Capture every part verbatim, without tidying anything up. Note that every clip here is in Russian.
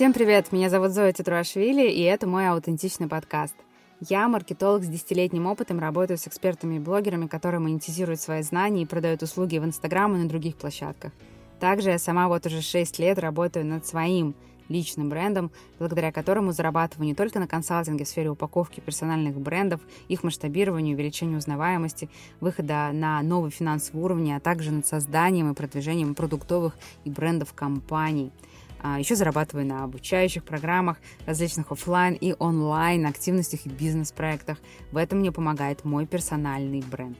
Всем привет! Меня зовут Зоя Тетруашвили, и это мой аутентичный подкаст. Я маркетолог с десятилетним опытом, работаю с экспертами и блогерами, которые монетизируют свои знания и продают услуги в Инстаграм и на других площадках. Также я сама вот уже шесть лет работаю над своим личным брендом, благодаря которому зарабатываю не только на консалтинге в сфере упаковки персональных брендов, их масштабированию, увеличению узнаваемости, выхода на новый финансовый уровень, а также над созданием и продвижением продуктовых и брендов компаний. Еще зарабатываю на обучающих программах, различных офлайн и онлайн активностях и бизнес-проектах. В этом мне помогает мой персональный бренд.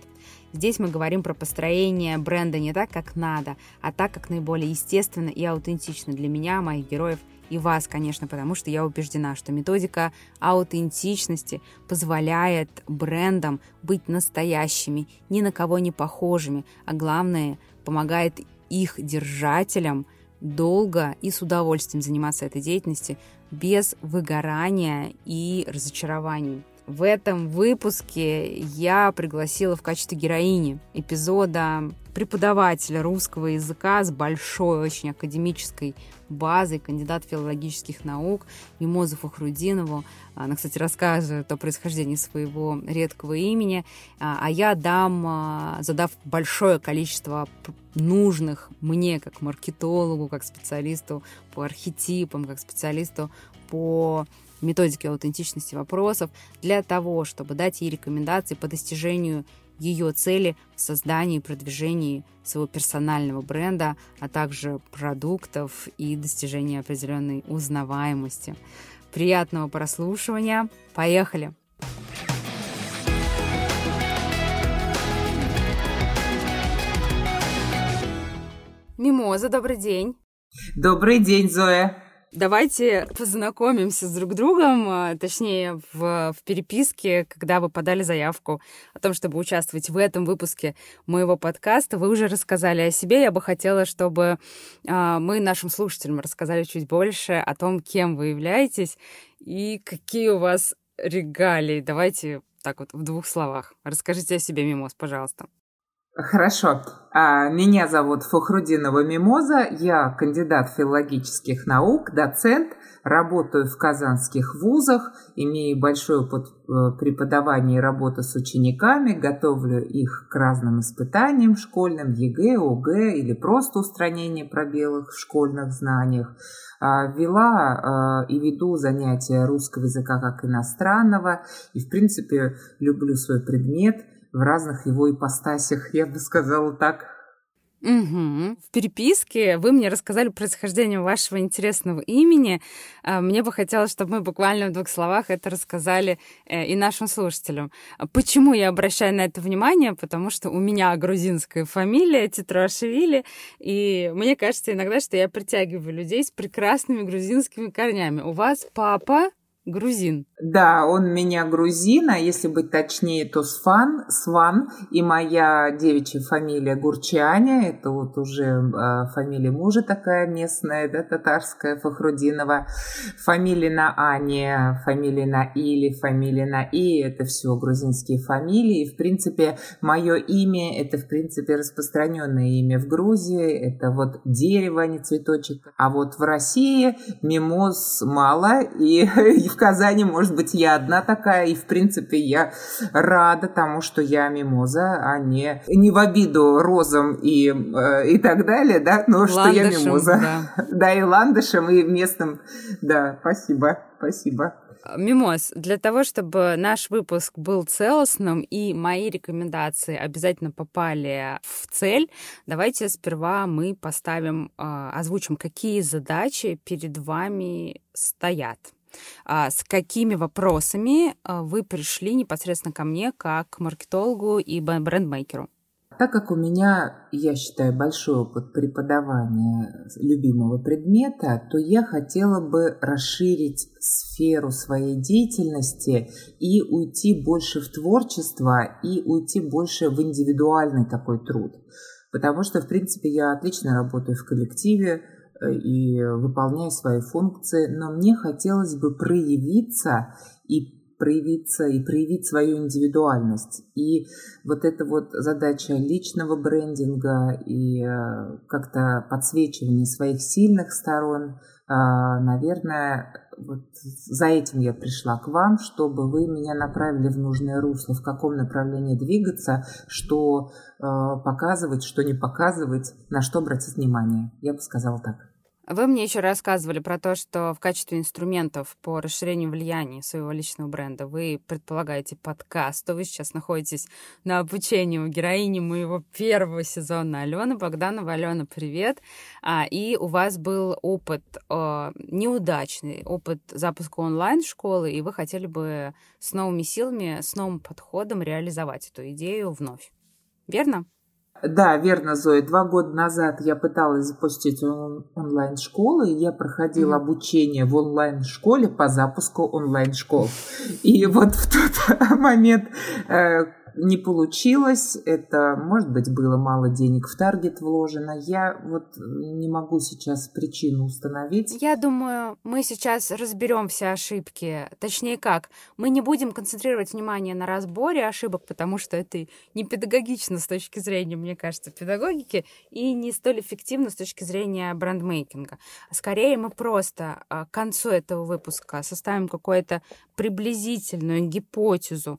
Здесь мы говорим про построение бренда не так, как надо, а так, как наиболее естественно и аутентично для меня, моих героев и вас, конечно, потому что я убеждена, что методика аутентичности позволяет брендам быть настоящими, ни на кого не похожими, а главное, помогает их держателям долго и с удовольствием заниматься этой деятельностью без выгорания и разочарований. В этом выпуске я пригласила в качестве героини эпизода преподавателя русского языка с большой очень академической базой, кандидат филологических наук Мимозу Фахрутдинову. Она, кстати, расскажет о происхождении своего редкого имени. А я дам, задав большое количество нужных мне как маркетологу, как специалисту по архетипам, как специалисту по методики аутентичности вопросов для того, чтобы дать ей рекомендации по достижению ее цели в создании и продвижении своего персонального бренда, а также продуктов и достижении определенной узнаваемости. Приятного прослушивания! Поехали! Мимоза, добрый день! Добрый день, Зоя! Давайте познакомимся с друг другом, точнее, в, в переписке, когда вы подали заявку о том, чтобы участвовать в этом выпуске моего подкаста. Вы уже рассказали о себе. Я бы хотела, чтобы э, мы нашим слушателям рассказали чуть больше о том, кем вы являетесь и какие у вас регалии. Давайте так вот в двух словах. Расскажите о себе, Мимоз, пожалуйста. Хорошо. Меня зовут Фахрутдинова Мимоза, я кандидат филологических наук, доцент, работаю в казанских вузах, имею большой опыт преподавания и работы с учениками, готовлю их к разным испытаниям школьным, ЕГЭ, ОГЭ или просто устранение пробелов в школьных знаниях. Вела и веду занятия русского языка как иностранного и, в принципе, люблю свой предмет в разных его ипостасях, я бы сказала так. Угу. В переписке вы мне рассказали происхождение вашего интересного имени. Мне бы хотелось, чтобы мы буквально в двух словах это рассказали и нашим слушателям. Почему я обращаю на это внимание? Потому что у меня грузинская фамилия Тетруашвили, и мне кажется иногда, что я притягиваю людей с прекрасными грузинскими корнями. У вас папа грузин. Да, он меня грузин, а если быть точнее, то Сфан, Сван, и моя девичья фамилия Гурчаня, это вот уже э, фамилия мужа такая местная, да, татарская, Фахрутдинова, фамилия на Ане, фамилия на Или, фамилия на И, это все грузинские фамилии, и в принципе мое имя, это в принципе распространенное имя в Грузии, это вот дерево, а не цветочек, а вот в России мимоз мало, и в Казани, может быть, я одна такая, и, в принципе, я рада тому, что я мимоза, а не, не в обиду розам и, и так далее, да, но ландышем, что я мимоза. Да. да, и ландышем, и местным. Да, спасибо, спасибо. Мимоз, для того, чтобы наш выпуск был целостным и мои рекомендации обязательно попали в цель, давайте сперва мы поставим, озвучим, какие задачи перед вами стоят. С какими вопросами вы пришли непосредственно ко мне как к маркетологу и брендмейкеру? Так как у меня, я считаю, большой опыт преподавания любимого предмета, то я хотела бы расширить сферу своей деятельности и уйти больше в творчество, и уйти больше в индивидуальный такой труд. Потому что, в принципе, я отлично работаю в коллективе, и выполняю свои функции, но мне хотелось бы проявиться и проявиться и проявить свою индивидуальность. И вот эта вот задача личного брендинга и как-то подсвечивание своих сильных сторон, наверное, вот за этим я пришла к вам, чтобы вы меня направили в нужное русло, в каком направлении двигаться, что показывать, что не показывать, на что обратить внимание. Я бы сказала так. Вы мне еще рассказывали про то, что в качестве инструментов по расширению влияния своего личного бренда вы предполагаете подкаст, то вы сейчас находитесь на обучении у героини моего первого сезона Алёны Богданова. Алёна, привет! И у вас был опыт неудачный, опыт запуска онлайн-школы, и вы хотели бы с новыми силами, с новым подходом реализовать эту идею вновь. Верно? Да, верно, Зоя. Два года назад я пыталась запустить он- онлайн-школу, и я проходила mm-hmm. обучение в онлайн-школе по запуску онлайн-школ. И вот в тот момент э, не получилось. Это, может быть, было мало денег в таргет вложено. Я вот не могу сейчас причину установить. Я думаю, мы сейчас разберем все ошибки. Точнее как, мы не будем концентрировать внимание на разборе ошибок, потому что это не педагогично с точки зрения, мне кажется, педагогики и не столь эффективно с точки зрения брендмейкинга. Скорее, мы просто к концу этого выпуска составим какую-то приблизительную гипотезу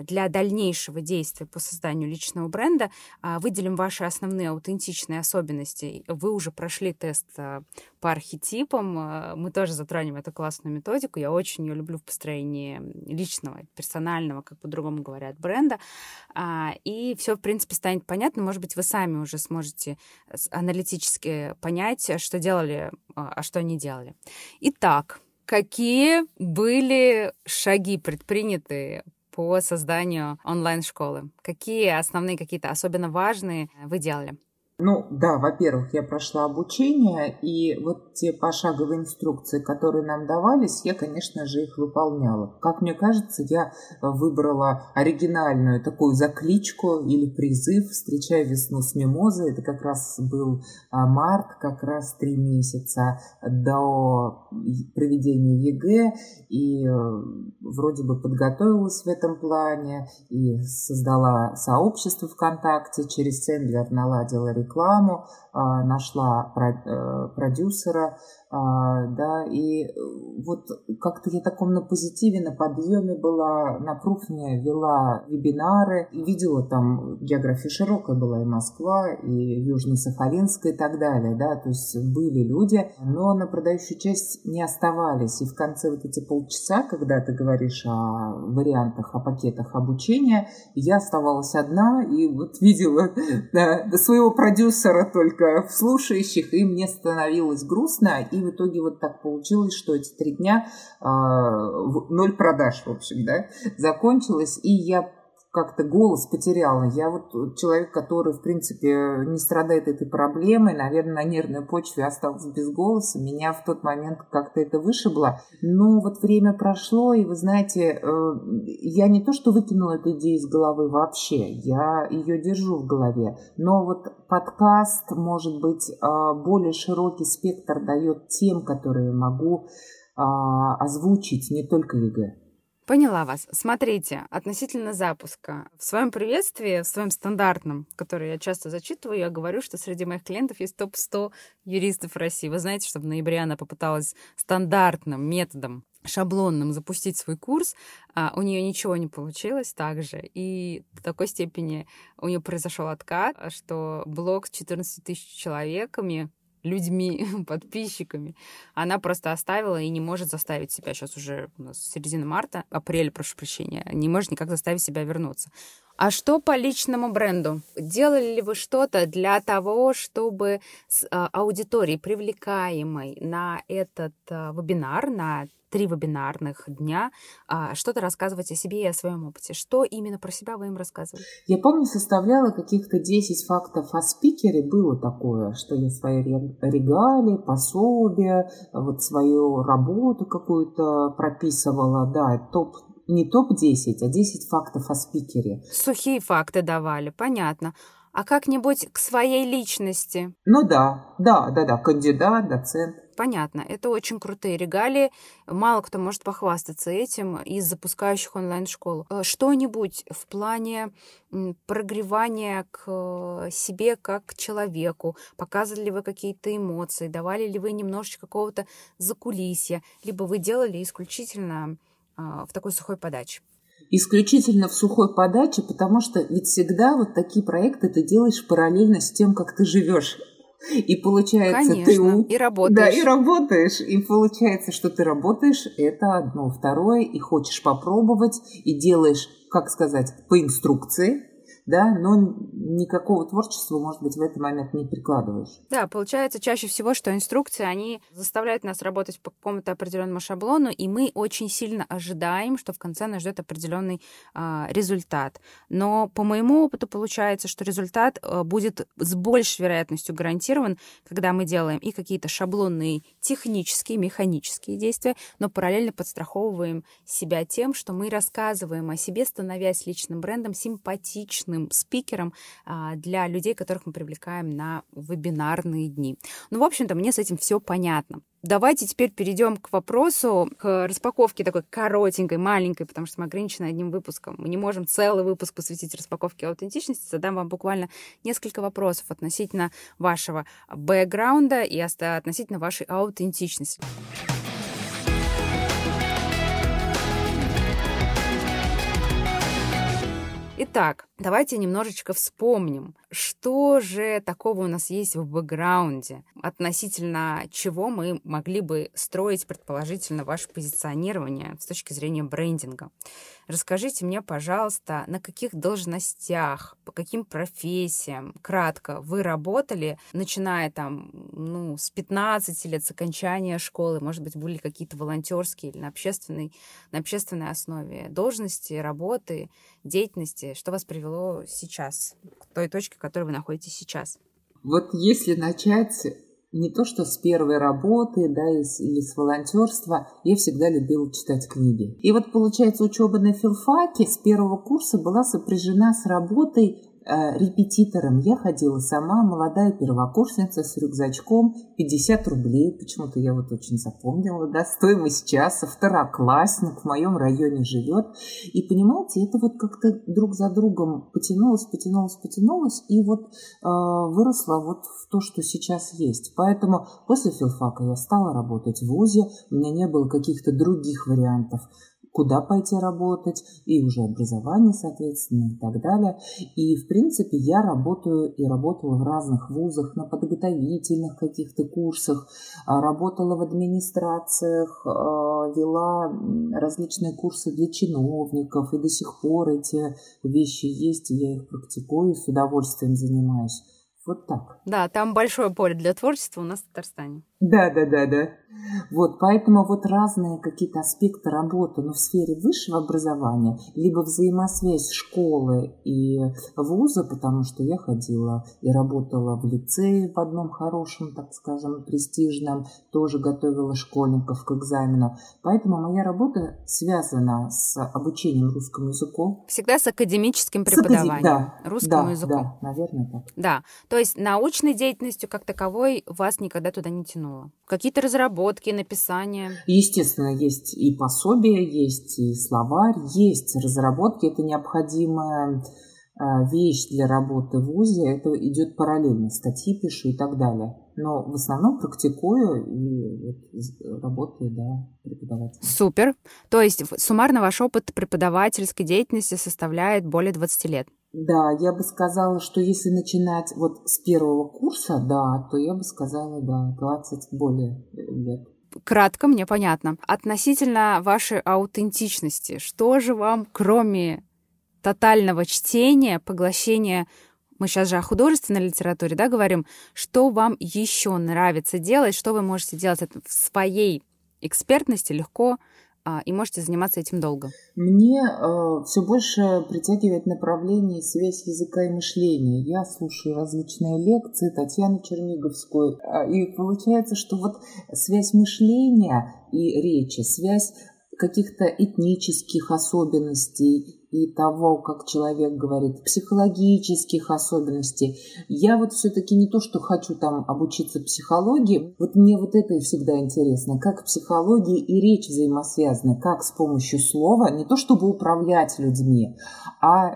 для дальнейшего действия по созданию личного бренда, выделим ваши основные аутентичные особенности. Вы уже прошли тест по архетипам, мы тоже затронем эту классную методику, я очень ее люблю в построении личного, персонального, как по-другому говорят, бренда, и все, в принципе, станет понятно, может быть, вы сами уже сможете аналитически понять, что делали, а что не делали. Итак, какие были шаги предприняты по созданию онлайн-школы? Какие основные, какие-то особенно важные вы делали? Ну да, во-первых, я прошла обучение, и вот те пошаговые инструкции, которые нам давались, я, конечно же, их выполняла. Как мне кажется, я выбрала оригинальную такую закличку или призыв «Встречай весну с мимозой». Это как раз был март, как раз три месяца до проведения ЕГЭ, и вроде бы подготовилась в этом плане, и создала сообщество ВКонтакте, через Сендлер наладила рекламу, рекламу, нашла продюсера, да, и вот как-то я таком на позитиве, на подъеме была, на Пруфне вела вебинары, видела там, география широкая была, и Москва, и Южно-Сахалинск, и так далее, да, то есть были люди, но на продающую часть не оставались, и в конце вот эти полчаса, когда ты говоришь о вариантах, о пакетах обучения, я оставалась одна, и вот видела до своего продюсера, продюсера только в слушающих, и мне становилось грустно, и в итоге вот так получилось, что эти три дня э, ноль продаж, в общем, да, закончилось, и я как-то голос потеряла. Я вот человек, который, в принципе, не страдает этой проблемой, наверное, на нервной почве остался без голоса, меня в тот момент как-то это вышибло. Но вот время прошло, и вы знаете, я не то что выкинула эту идею из головы вообще, я ее держу в голове, но вот подкаст, может быть, более широкий спектр дает тем, которые могу озвучить, не только ЕГЭ. Поняла вас. Смотрите, относительно запуска. В своем приветствии, в своем стандартном, который я часто зачитываю, я говорю, что среди моих клиентов есть топ сто юристов России. Вы знаете, что в ноябре она попыталась стандартным методом, шаблонным запустить свой курс, а у нее ничего не получилось также, и до такой степени у нее произошел откат, что блог с четырнадцатью тысячами человеками, людьми, подписчиками, она просто оставила и не может заставить себя, сейчас уже у нас середина марта, апрель, прошу прощения, не может никак заставить себя вернуться. А что по личному бренду? Делали ли вы что-то для того, чтобы с аудиторией, привлекаемой на этот вебинар, на три вебинарных дня, что-то рассказывать о себе и о своем опыте? Что именно про себя вы им рассказывали? Я помню, составляла каких-то десять фактов о спикере. Было такое, что я свои регалии, пособия, вот свою работу какую-то прописывала, да, топ не топ десять, а десять фактов о спикере. Сухие факты давали, понятно. А как-нибудь к своей личности? Ну да, да, да, да, кандидат, доцент. понятно, это очень крутые регалии, мало кто может похвастаться этим из запускающих онлайн-школу. Что-нибудь в плане прогревания к себе как к человеку, показывали ли вы какие-то эмоции, давали ли вы немножечко какого-то закулисья, либо вы делали исключительно в такой сухой подаче? Исключительно в сухой подаче, потому что ведь всегда вот такие проекты ты делаешь параллельно с тем, как ты живешь. И получается, конечно, ты у... и работаешь. Да, и работаешь. И получается, что ты работаешь, это одно. Второе, и хочешь попробовать, и делаешь, как сказать, по инструкции, да, но никакого творчества, может быть, в этот момент не прикладываешь. Да, получается чаще всего, что инструкции, они заставляют нас работать по какому-то определенному шаблону, и мы очень сильно ожидаем, что в конце нас ждет определенный а, результат. Но по моему опыту получается, что результат а, будет с большей вероятностью гарантирован, когда мы делаем и какие-то шаблонные технические, механические действия, но параллельно подстраховываем себя тем, что мы рассказываем о себе, становясь личным брендом, симпатичным спикером для людей, которых мы привлекаем на вебинарные дни. Ну, в общем-то, мне с этим все понятно. Давайте теперь перейдем к вопросу, к распаковке такой коротенькой, маленькой, потому что мы ограничены одним выпуском. Мы не можем целый выпуск посвятить распаковке аутентичности. Задам вам буквально несколько вопросов относительно вашего бэкграунда и относительно вашей аутентичности. Итак, давайте немножечко вспомним, что же такого у нас есть в бэкграунде, относительно чего мы могли бы строить, предположительно, ваше позиционирование с точки зрения брендинга. Расскажите мне, пожалуйста, на каких должностях, по каким профессиям, кратко, вы работали, начиная там, ну, с пятнадцати лет, с окончания школы, может быть, были какие-то волонтерские или на общественной, на общественной основе должности, работы, деятельности. Что вас привело сейчас, к той точке, в которой вы находитесь сейчас? Вот если начать не то что с первой работы, да, или с волонтерства, я всегда любила читать книги. И вот, получается, учеба на филфаке с первого курса была сопряжена с работой э, репетитором. Я ходила сама, молодая первокурсница с рюкзачком, пятьдесят рублей, почему-то я вот очень запомнила, да, стоимость часа, второклассник в моем районе живет. И, понимаете, это вот как-то друг за другом потянулось, потянулось, потянулось, и вот э, выросло вот в то, что сейчас есть. Поэтому после филфака я стала работать в вузе, у меня не было каких-то других вариантов, куда пойти работать, и уже образование, соответственно, и так далее. И, в принципе, я работаю и работала в разных вузах, на подготовительных каких-то курсах, работала в администрациях, вела различные курсы для чиновников, и до сих пор эти вещи есть, и я их практикую, с удовольствием занимаюсь. Вот так. Да, там большое поле для творчества у нас в Татарстане. Да, да, да, да. Вот, поэтому вот разные какие-то аспекты работы, но в сфере высшего образования, либо взаимосвязь школы и вуза, потому что я ходила и работала в лицее в одном хорошем, так скажем, престижном, тоже готовила школьников к экзаменам. Поэтому моя работа связана с обучением русскому языку. Всегда с академическим преподаванием. С академ... Да, русскому да, языку. Да, наверное, так. Да, то есть научной деятельностью как таковой вас никогда туда не тянуло. Какие-то разработки, написания? Естественно, есть и пособия, есть и словарь, есть разработки. Это необходимая вещь для работы в вузе. Это идет параллельно. Статьи пишу и так далее. Но в основном практикую и работаю, да, преподавателем. Супер. То есть суммарно ваш опыт преподавательской деятельности составляет более двадцати лет? Да, я бы сказала, что если начинать вот с первого курса, да, то я бы сказала, да, двадцать более лет. Кратко, мне понятно. Относительно вашей аутентичности, что же вам, кроме тотального чтения, поглощения, мы сейчас же о художественной литературе, да, говорим, что вам еще нравится делать, что вы можете делать в своей экспертности легко, и можете заниматься этим долго? Мне э, все больше притягивает направление связь языка и мышления. Я слушаю различные лекции, Татьяну Черниговскую, и получается, что вот связь мышления и речи, связь каких-то этнических особенностей и того, как человек говорит, психологических особенностей. Я вот все-таки не то, что хочу там обучиться психологии, вот мне вот это всегда интересно, как психология и речь взаимосвязаны, как с помощью слова, не то чтобы управлять людьми, а э,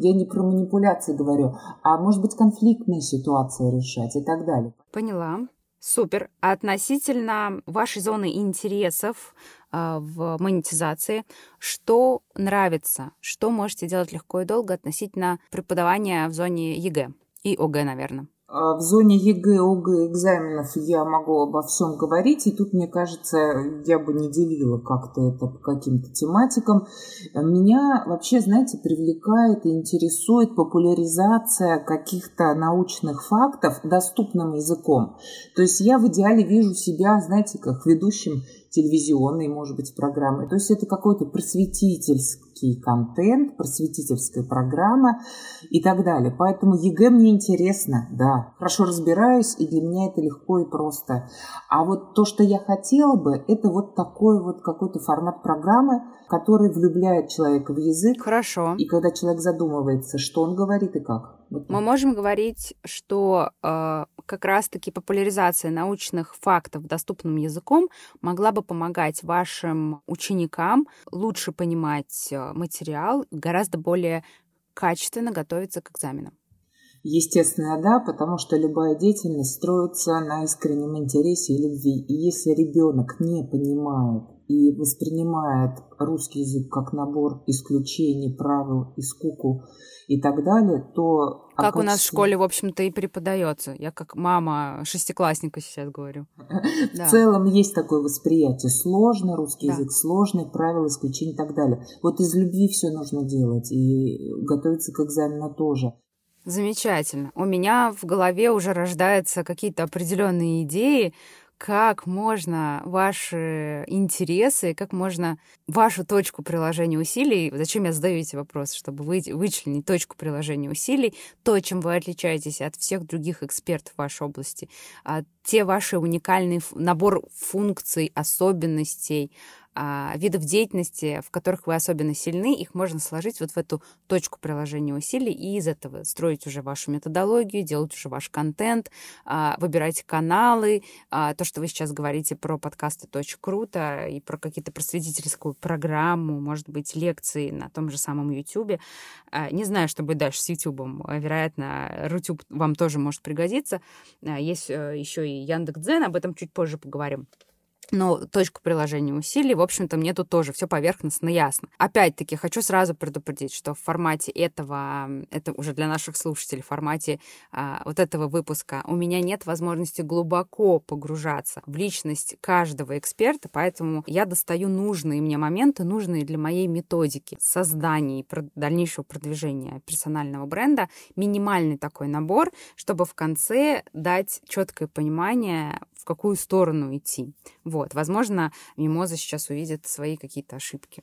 я не про манипуляции говорю, а может быть конфликтные ситуации решать и так далее. Поняла. Супер. А относительно вашей зоны интересов э, в монетизации, что нравится, что можете делать легко и долго относительно преподавания в зоне ЕГЭ и ОГЭ, наверное? В зоне ЕГЭ, ОГЭ экзаменов я могу обо всем говорить, и тут, мне кажется, я бы не делила как-то это по каким-то тематикам. Меня вообще, знаете, привлекает и интересует популяризация каких-то научных фактов доступным языком. То есть я в идеале вижу себя, знаете, как ведущим телевизионной, может быть, программы. То есть это какой-то просветительский контент, просветительская программа и так далее. Поэтому ЕГЭ мне интересно, да. Хорошо разбираюсь, и для меня это легко и просто. А вот то, что я хотела бы, это вот такой вот какой-то формат программы, который влюбляет человека в язык. Хорошо. И когда человек задумывается, что он говорит и как. Вот. Мы можем говорить, что э, как раз-таки популяризация научных фактов доступным языком могла бы помогать вашим ученикам лучше понимать материал, гораздо более качественно готовиться к экзаменам. Естественно, да, потому что любая деятельность строится на искреннем интересе и любви. И если ребенок не понимает и воспринимает русский язык как набор исключений, правил и скуку и так далее, то... Как окончательно... у нас в школе, в общем-то, и преподается. Я как мама шестиклассника сейчас говорю. В целом есть такое восприятие. Сложно, русский язык сложный, правила, исключения и так далее. Вот из любви все нужно делать и готовиться к экзамену тоже. Замечательно. У меня в голове уже рождаются какие-то определенные идеи, как можно ваши интересы, как можно вашу точку приложения усилий, зачем я задаю эти вопросы, чтобы вы, вычленить точку приложения усилий, то, чем вы отличаетесь от всех других экспертов вашей области, те ваши уникальные набор функций, особенностей, видов деятельности, в которых вы особенно сильны, их можно сложить вот в эту точку приложения усилий и из этого строить уже вашу методологию, делать уже ваш контент, выбирать каналы. То, что вы сейчас говорите про подкасты, это очень круто, и про какие-то просветительскую программу, может быть, лекции на том же самом Ютубе. Не знаю, что будет дальше с Ютубом. Вероятно, Рутюб вам тоже может пригодиться. Есть еще и Яндекс.Дзен, об этом чуть позже поговорим. Но точку приложения усилий, в общем-то, мне тут тоже все поверхностно ясно. Опять-таки, хочу сразу предупредить, что в формате этого, это уже для наших слушателей, в формате а, вот этого выпуска у меня нет возможности глубоко погружаться в личность каждого эксперта, поэтому я достаю нужные мне моменты, нужные для моей методики создания и дальнейшего продвижения персонального бренда, минимальный такой набор, чтобы в конце дать четкое понимание, в какую сторону идти. Вот, возможно, Мимоза сейчас увидит свои какие-то ошибки.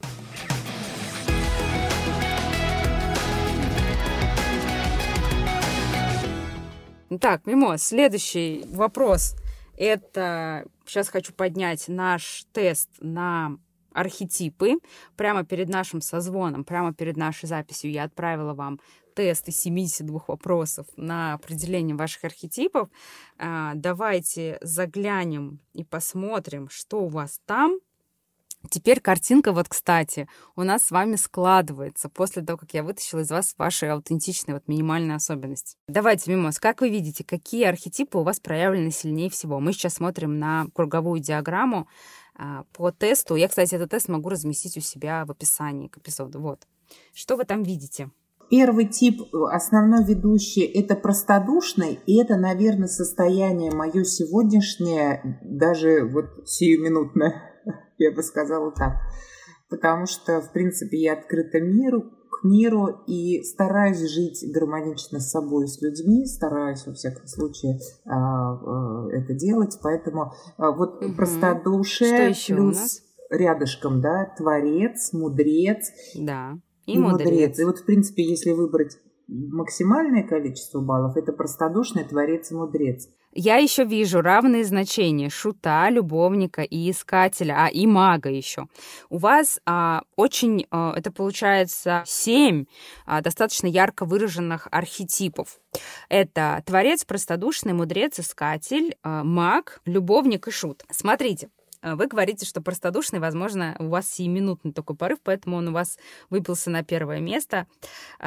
Так, Мимоз, следующий вопрос. Это сейчас хочу поднять наш тест на архетипы. Прямо перед нашим созвоном, прямо перед нашей записью я отправила вам тест из семидесяти двух вопросов на определение ваших архетипов. Давайте заглянем и посмотрим, что у вас там. Теперь картинка, вот, кстати, у нас с вами складывается после того, как я вытащила из вас ваши аутентичные, вот, минимальные особенности. Давайте, Мимоз, как вы видите, какие архетипы у вас проявлены сильнее всего? Мы сейчас смотрим на круговую диаграмму по тесту. Я, кстати, этот тест могу разместить у себя в описании к эпизоду. Вот. Что вы там видите? Первый тип, основной ведущий, это простодушный, и это, наверное, состояние мое сегодняшнее, даже вот сиюминутное, я бы сказала так. Потому что, в принципе, я открыта миру, к миру, и стараюсь жить гармонично с собой, с людьми, стараюсь, во всяком случае, это делать. Поэтому вот угу. простодушие плюс рядышком, да, творец, мудрец. Да. И мудрец. И вот, в принципе, если выбрать максимальное количество баллов – это простодушный творец-мудрец. Я еще вижу равные значения шута, любовника и искателя, а и мага еще. У вас а, очень, а, это получается, семь а, достаточно ярко выраженных архетипов. Это творец, простодушный, мудрец, искатель, а, маг, любовник и шут. Смотрите. Вы говорите, что простодушный, возможно, у вас сиюминутный такой порыв, поэтому он у вас выбился на первое место.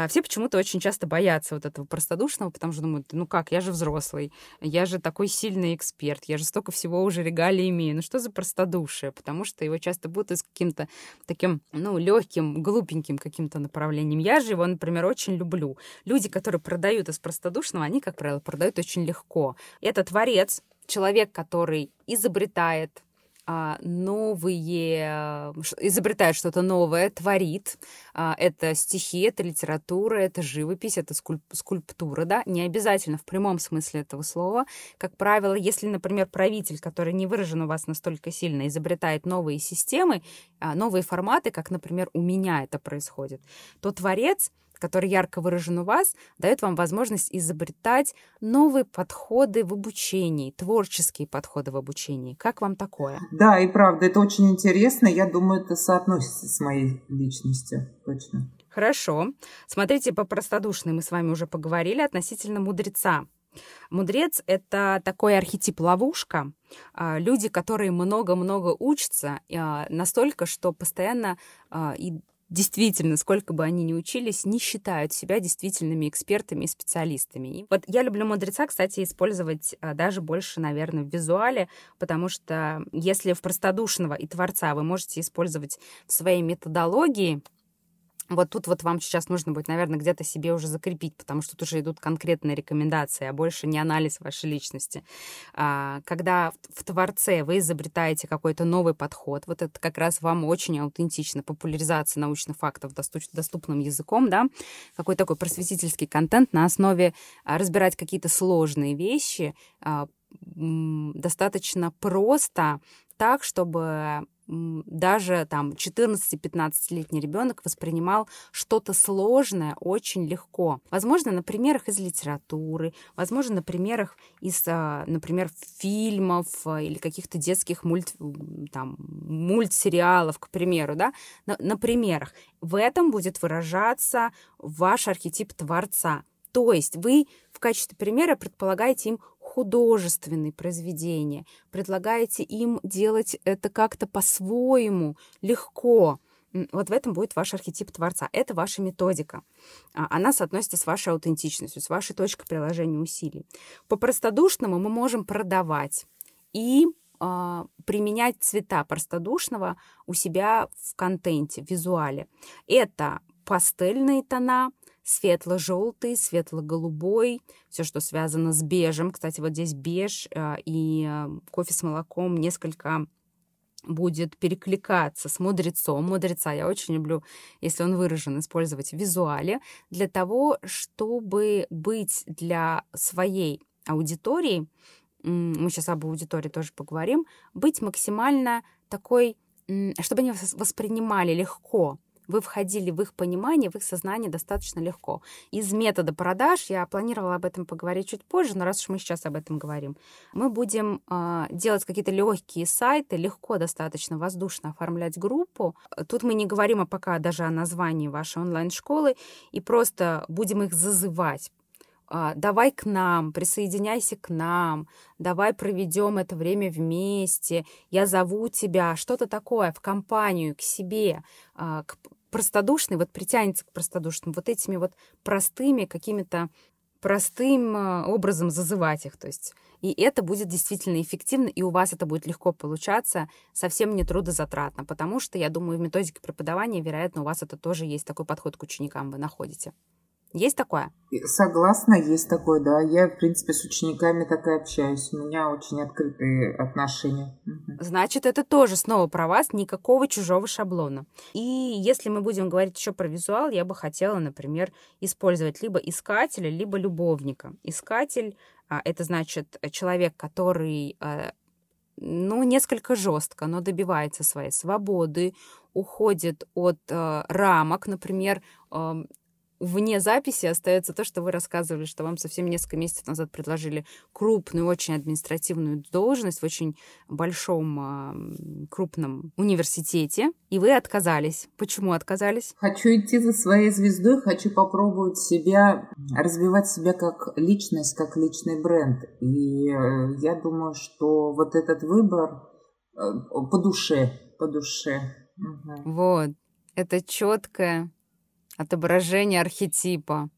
Все почему-то очень часто боятся вот этого простодушного, потому что думают, ну как, я же взрослый, я же такой сильный эксперт, я же столько всего уже регалий имею. Ну что за простодушие? Потому что его часто будут с каким-то таким, ну, легким, глупеньким каким-то направлением. Я же его, например, очень люблю. Люди, которые продают из простодушного, они, как правило, продают очень легко. Это творец, человек, который изобретает, новые, изобретает что-то новое, творит. Это стихи, это литература, это живопись, это скульп, скульптура, да, не обязательно в прямом смысле этого слова. Как правило, если, например, правитель, который не выражен у вас настолько сильно, изобретает новые системы, новые форматы, как, например, у меня это происходит, то творец, который ярко выражен у вас, дает вам возможность изобретать новые подходы в обучении, творческие подходы в обучении. Как вам такое? Да, и правда, это очень интересно. Я думаю, это соотносится с моей личностью. Точно. Хорошо. Смотрите, по простодушной мы с вами уже поговорили относительно мудреца. Мудрец — это такой архетип-ловушка, люди, которые много-много учатся, настолько, что постоянно... и действительно, сколько бы они ни учились, не считают себя действительными экспертами и специалистами. И вот я люблю мудреца, кстати, использовать даже больше, наверное, в визуале, потому что если в простодушного и творца вы можете использовать в своей методологии, вот тут вот вам сейчас нужно будет, наверное, где-то себе уже закрепить, потому что тут уже идут конкретные рекомендации, а больше не анализ вашей личности. Когда в творце вы изобретаете какой-то новый подход, вот это как раз вам очень аутентично, популяризация научных фактов доступным языком, да, какой-то такой просветительский контент на основе разбирать какие-то сложные вещи достаточно просто, так, чтобы... даже там четырнадцати-пятнадцатилетний ребенок воспринимал что-то сложное очень легко. Возможно, на примерах из литературы, возможно, на примерах из, например, фильмов или каких-то детских мульт, там, мультсериалов, к примеру, да, на, на примерах. В этом будет выражаться ваш архетип творца. То есть вы в качестве примера предполагаете им художественные произведения, предлагаете им делать это как-то по-своему, легко. Вот в этом будет ваш архетип творца. Это ваша методика. Она соотносится с вашей аутентичностью, с вашей точкой приложения усилий. По простодушному мы можем продавать и э, применять цвета простодушного у себя в контенте, в визуале. Это пастельные тона, светло-желтый, светло-голубой, все, что связано с бежем. Кстати, вот здесь беж и кофе с молоком несколько будет перекликаться с мудрецом. Мудреца я очень люблю, если он выражен, использовать в визуале для того, чтобы быть для своей аудитории, мы сейчас об аудитории тоже поговорим, быть максимально такой, чтобы они воспринимали легко. Вы входили в их понимание, в их сознание достаточно легко. Из метода продаж, я планировала об этом поговорить чуть позже, но раз уж мы сейчас об этом говорим, мы будем э, делать какие-то легкие сайты, легко достаточно воздушно оформлять группу. Тут мы не говорим пока даже о названии вашей онлайн-школы, и просто будем их зазывать. Давай к нам, присоединяйся к нам, давай проведем это время вместе, я зову тебя, что-то такое, в компанию, к себе, к простодушной, вот притянется к простодушным, вот этими вот простыми какими-то, простым образом зазывать их, то есть, и это будет действительно эффективно, и у вас это будет легко получаться, совсем не трудозатратно, потому что, я думаю, в методике преподавания, вероятно, у вас это тоже есть, такой подход к ученикам вы находите. Есть такое? Согласна, есть такое, да. Я, в принципе, с учениками так и общаюсь. У меня очень открытые отношения. Значит, это тоже снова про вас, никакого чужого шаблона. И если мы будем говорить еще про визуал, я бы хотела, например, использовать либо искателя, либо любовника. Искатель — это, значит, человек, который... ну, несколько жестко, но добивается своей свободы, уходит от рамок, например, вне записи остается то, что вы рассказывали, что вам совсем несколько месяцев назад предложили крупную, очень административную должность в очень большом, крупном университете, и вы отказались. Почему отказались? Хочу идти за своей звездой, хочу попробовать себя, развивать себя как личность, как личный бренд. И я думаю, что вот этот выбор по душе, по душе. Угу. Вот. Это четкое отображение архетипа.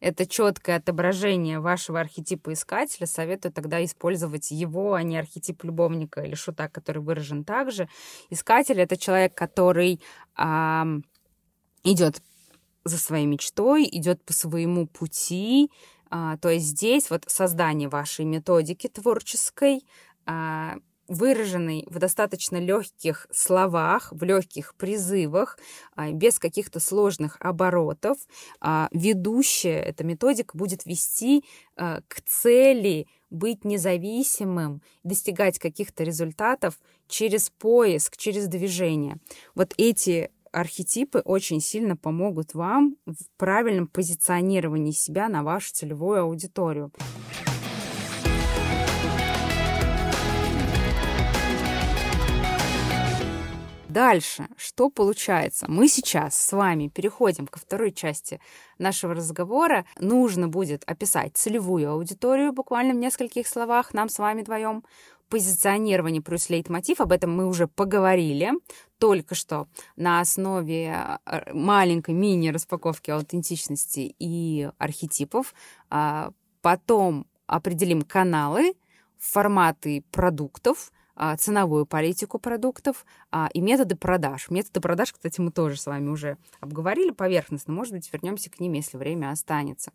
Это четкое отображение вашего архетипа искателя. Советую тогда использовать его, а не архетип любовника или шута, который выражен также. Искатель — это человек, который а, идет за своей мечтой, идет по своему пути. А, то есть здесь вот создание вашей методики творческой, а, выраженный в достаточно легких словах, в легких призывах, без каких-то сложных оборотов. Ведущая эта методика будет вести к цели быть независимым, достигать каких-то результатов через поиск, через движение. Вот эти архетипы очень сильно помогут вам в правильном позиционировании себя на вашу целевую аудиторию. Дальше, что получается? Мы сейчас с вами переходим ко второй части нашего разговора. Нужно будет описать целевую аудиторию буквально в нескольких словах нам с вами вдвоем. Позиционирование плюс лейтмотив, об этом мы уже поговорили только что на основе маленькой мини-распаковки аутентичности и архетипов. Потом определим каналы, форматы продуктов, ценовую политику продуктов а, и методы продаж. Методы продаж, кстати, мы тоже с вами уже обговорили поверхностно. Может быть, вернемся к ним, если время останется.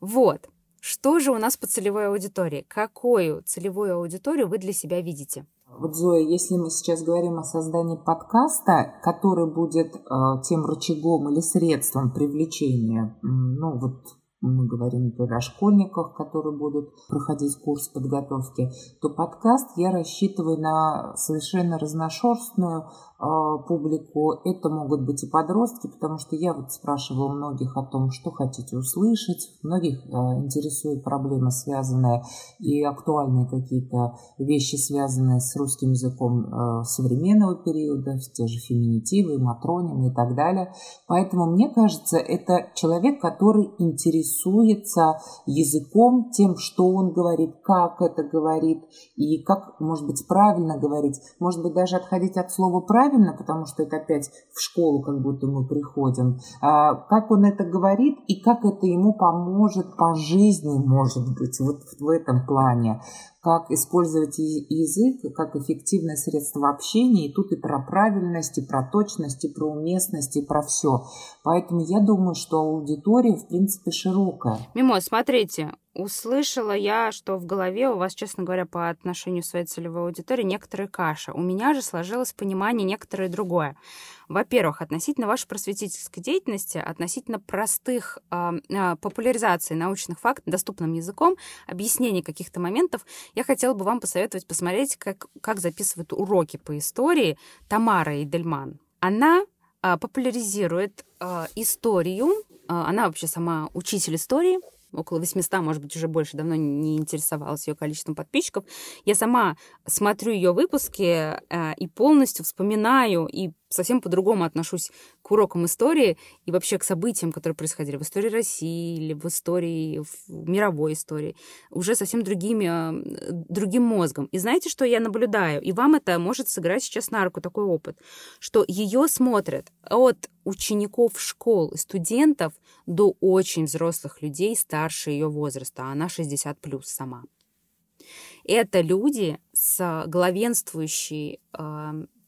Вот. Что же у нас по целевой аудитории? Какую целевую аудиторию вы для себя видите? Вот, Зоя, если мы сейчас говорим о создании подкаста, который будет э, тем рычагом или средством привлечения, ну, вот, мы говорим, например, о школьниках, которые будут проходить курс подготовки, то подкаст я рассчитываю на совершенно разношерстную э, публику. Это могут быть и подростки, потому что я вот спрашивала многих о том, что хотите услышать. Многих э, интересуют проблемы, связанные и актуальные какие-то вещи, связанные с русским языком э, современного периода, те же феминитивы, матронимы и так далее. Поэтому, мне кажется, это человек, который интересует рисуется языком, тем, что он говорит, как это говорит и как, может быть, правильно говорить. Может быть, даже отходить от слова «правильно», потому что это опять в школу как будто мы приходим. А, как он это говорит и как это ему поможет по жизни, может быть, вот в этом плане. Как использовать язык как эффективное средство общения. И тут и про правильность, и про точность, и про уместность, и про все. Поэтому я думаю, что аудитория, в принципе, широкая. Мимоз, смотрите, услышала я, что в голове у вас, честно говоря, по отношению к своей целевой аудитории некоторая каша. У меня же сложилось понимание некоторое другое. Во-первых, относительно вашей просветительской деятельности, относительно простых э, популяризаций научных фактов доступным языком, объяснений каких-то моментов, я хотела бы вам посоветовать посмотреть, как, как записывают уроки по истории Тамара Эйдельман. Она э, популяризирует э, историю, э, она вообще сама учитель истории, около восемьсот, может быть, уже больше, давно не интересовалась ее количеством подписчиков. Я сама смотрю ее выпуски э, и полностью вспоминаю, и совсем по-другому отношусь к урокам истории и вообще к событиям, которые происходили в истории России или в истории, в мировой истории, уже совсем другими, другим мозгом. И знаете, что я наблюдаю? И вам это может сыграть сейчас на руку такой опыт, что ее смотрят от учеников школ и студентов до очень взрослых людей старше ее возраста, а она шестьдесят плюс сама. Это люди с главенствующей...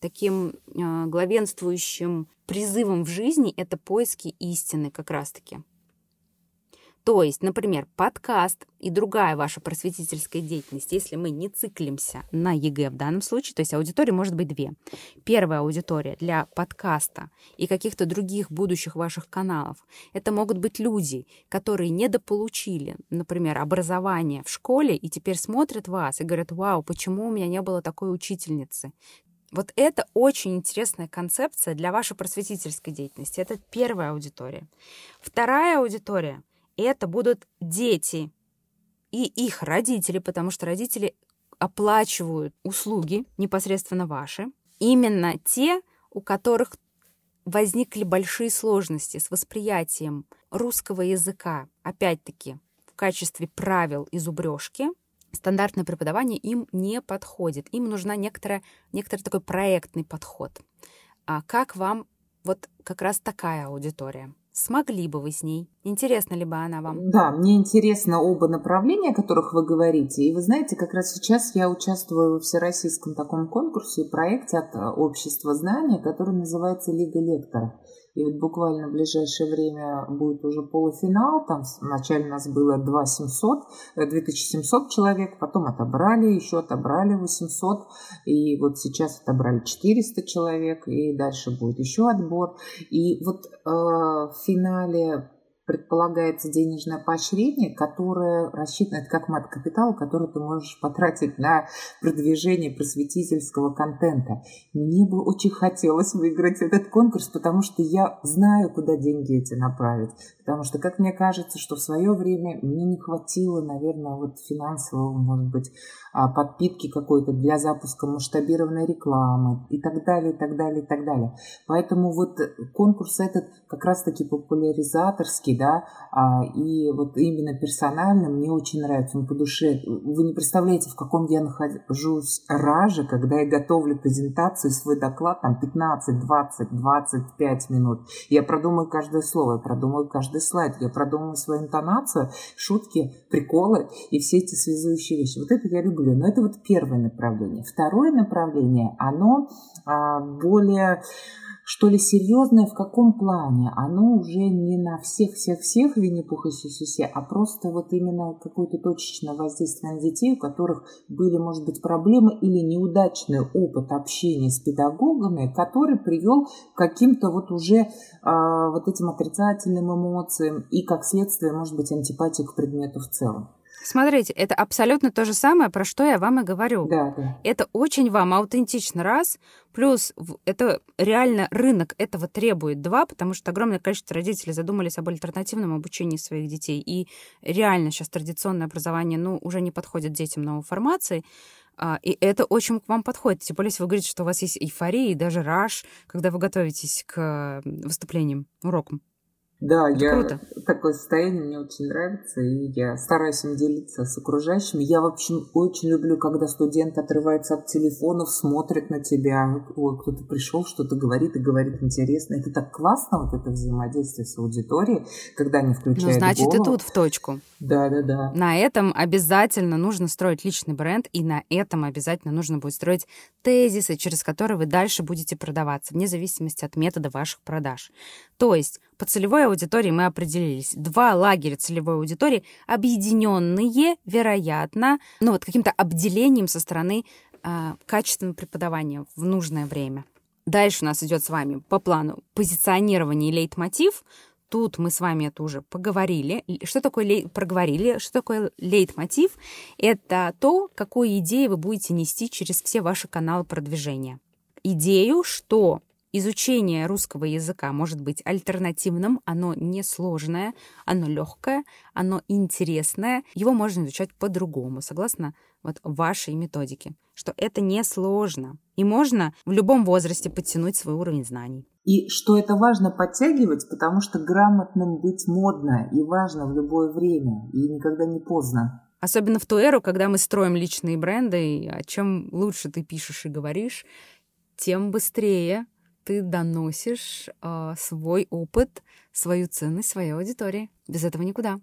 Таким э, главенствующим призывом в жизни — это поиски истины как раз-таки. То есть, например, подкаст и другая ваша просветительская деятельность, если мы не циклимся на ЕГЭ в данном случае, то есть аудитория может быть две. Первая аудитория для подкаста и каких-то других будущих ваших каналов. Это могут быть люди, которые недополучили, например, образование в школе и теперь смотрят вас и говорят: «Вау, почему у меня не было такой учительницы?» Вот это очень интересная концепция для вашей просветительской деятельности. Это первая аудитория. Вторая аудитория — это будут дети и их родители, потому что родители оплачивают услуги, непосредственно ваши, именно те, у которых возникли большие сложности с восприятием русского языка, опять-таки, в качестве правил и зубрежки. Стандартное преподавание им не подходит. Им нужна некоторая, некоторый такой проектный подход. А как вам вот как раз такая аудитория? Смогли бы вы с ней? Интересна ли бы она вам? Да, мне интересно оба направления, о которых вы говорите. И вы знаете, как раз сейчас я участвую в всероссийском таком конкурсе и проекте от общества знания, который называется «Лига лекторов». И вот буквально в ближайшее время будет уже полуфинал. Там вначале нас было две тысячи семьсот человек, потом отобрали, еще отобрали восемьсот. И вот сейчас отобрали четыреста человек, и дальше будет еще отбор. И вот э, в финале предполагается денежное поощрение, которое рассчитано, это как мат-капитал, который ты можешь потратить на продвижение просветительского контента. Мне бы очень хотелось выиграть этот конкурс, потому что я знаю, куда деньги эти направить. Потому что, как мне кажется, что в свое время мне не хватило, наверное, вот финансового, может быть, подпитки какой-то для запуска масштабированной рекламы и так далее, и так далее, и так далее. Поэтому вот конкурс этот как раз-таки популяризаторский, да, и вот именно персонально мне очень нравится, он по душе. Вы не представляете, в каком я нахожусь раже, когда я готовлю презентацию, свой доклад, там, пятнадцать, двадцать, двадцать пять минут. Я продумаю каждое слово, я продумаю каждый слайд, я продумаю свою интонацию, шутки, приколы и все эти связующие вещи. Вот это я люблю, но это вот первое направление. Второе направление, оно а, более... что ли, серьезное, в каком плане? Оно уже не на всех-всех-всех Винни-Пух и Сюсюсе, а просто вот именно какое-то точечное воздействие на детей, у которых были, может быть, проблемы или неудачный опыт общения с педагогами, который привел к каким-то вот уже э, вот этим отрицательным эмоциям и, как следствие, может быть, антипатию к предмету в целом. Смотрите, это абсолютно то же самое, про что я вам и говорю. Да, да. Это очень вам аутентично, раз. Плюс это реально рынок этого требует, два, потому что огромное количество родителей задумались об альтернативном обучении своих детей. И реально сейчас традиционное образование, ну, уже не подходит детям новой формации. И это очень к вам подходит. Тем более, если вы говорите, что у вас есть эйфория и даже раш, когда вы готовитесь к выступлениям, урокам. Да, это я круто. Такое состояние мне очень нравится, и я стараюсь им делиться с окружающими. Я, в общем, очень люблю, когда студент отрывается от телефонов, смотрит на тебя, ой, кто-то пришел, что-то говорит и говорит интересно. Это так классно, вот это взаимодействие с аудиторией, когда они включают голову. Ну, значит, голову. Ты тут в точку. Да, да, да. На этом обязательно нужно строить личный бренд, и на этом обязательно нужно будет строить тезисы, через которые вы дальше будете продаваться, вне зависимости от метода ваших продаж. То есть по целевой аудитории мы определились. Два лагеря целевой аудитории, объединенные, вероятно, ну вот каким-то обделением со стороны э, качественного преподавания в нужное время. Дальше у нас идет с вами по плану позиционирование и лейтмотив. Тут мы с вами это уже поговорили. Что такое лей... проговорили? Что такое лейтмотив? Это то, какую идею вы будете нести через все ваши каналы продвижения. Идею, что... изучение русского языка может быть альтернативным, оно несложное, оно легкое, оно интересное. Его можно изучать по-другому, согласно вот вашей методике, что это несложно. И можно в любом возрасте подтянуть свой уровень знаний. И что это важно подтягивать, потому что грамотным быть модно и важно в любое время, и никогда не поздно. Особенно в ту эру, когда мы строим личные бренды, и чем лучше ты пишешь и говоришь, тем быстрее ты доносишь э, свой опыт, свою ценность своей аудитории. Без этого никуда.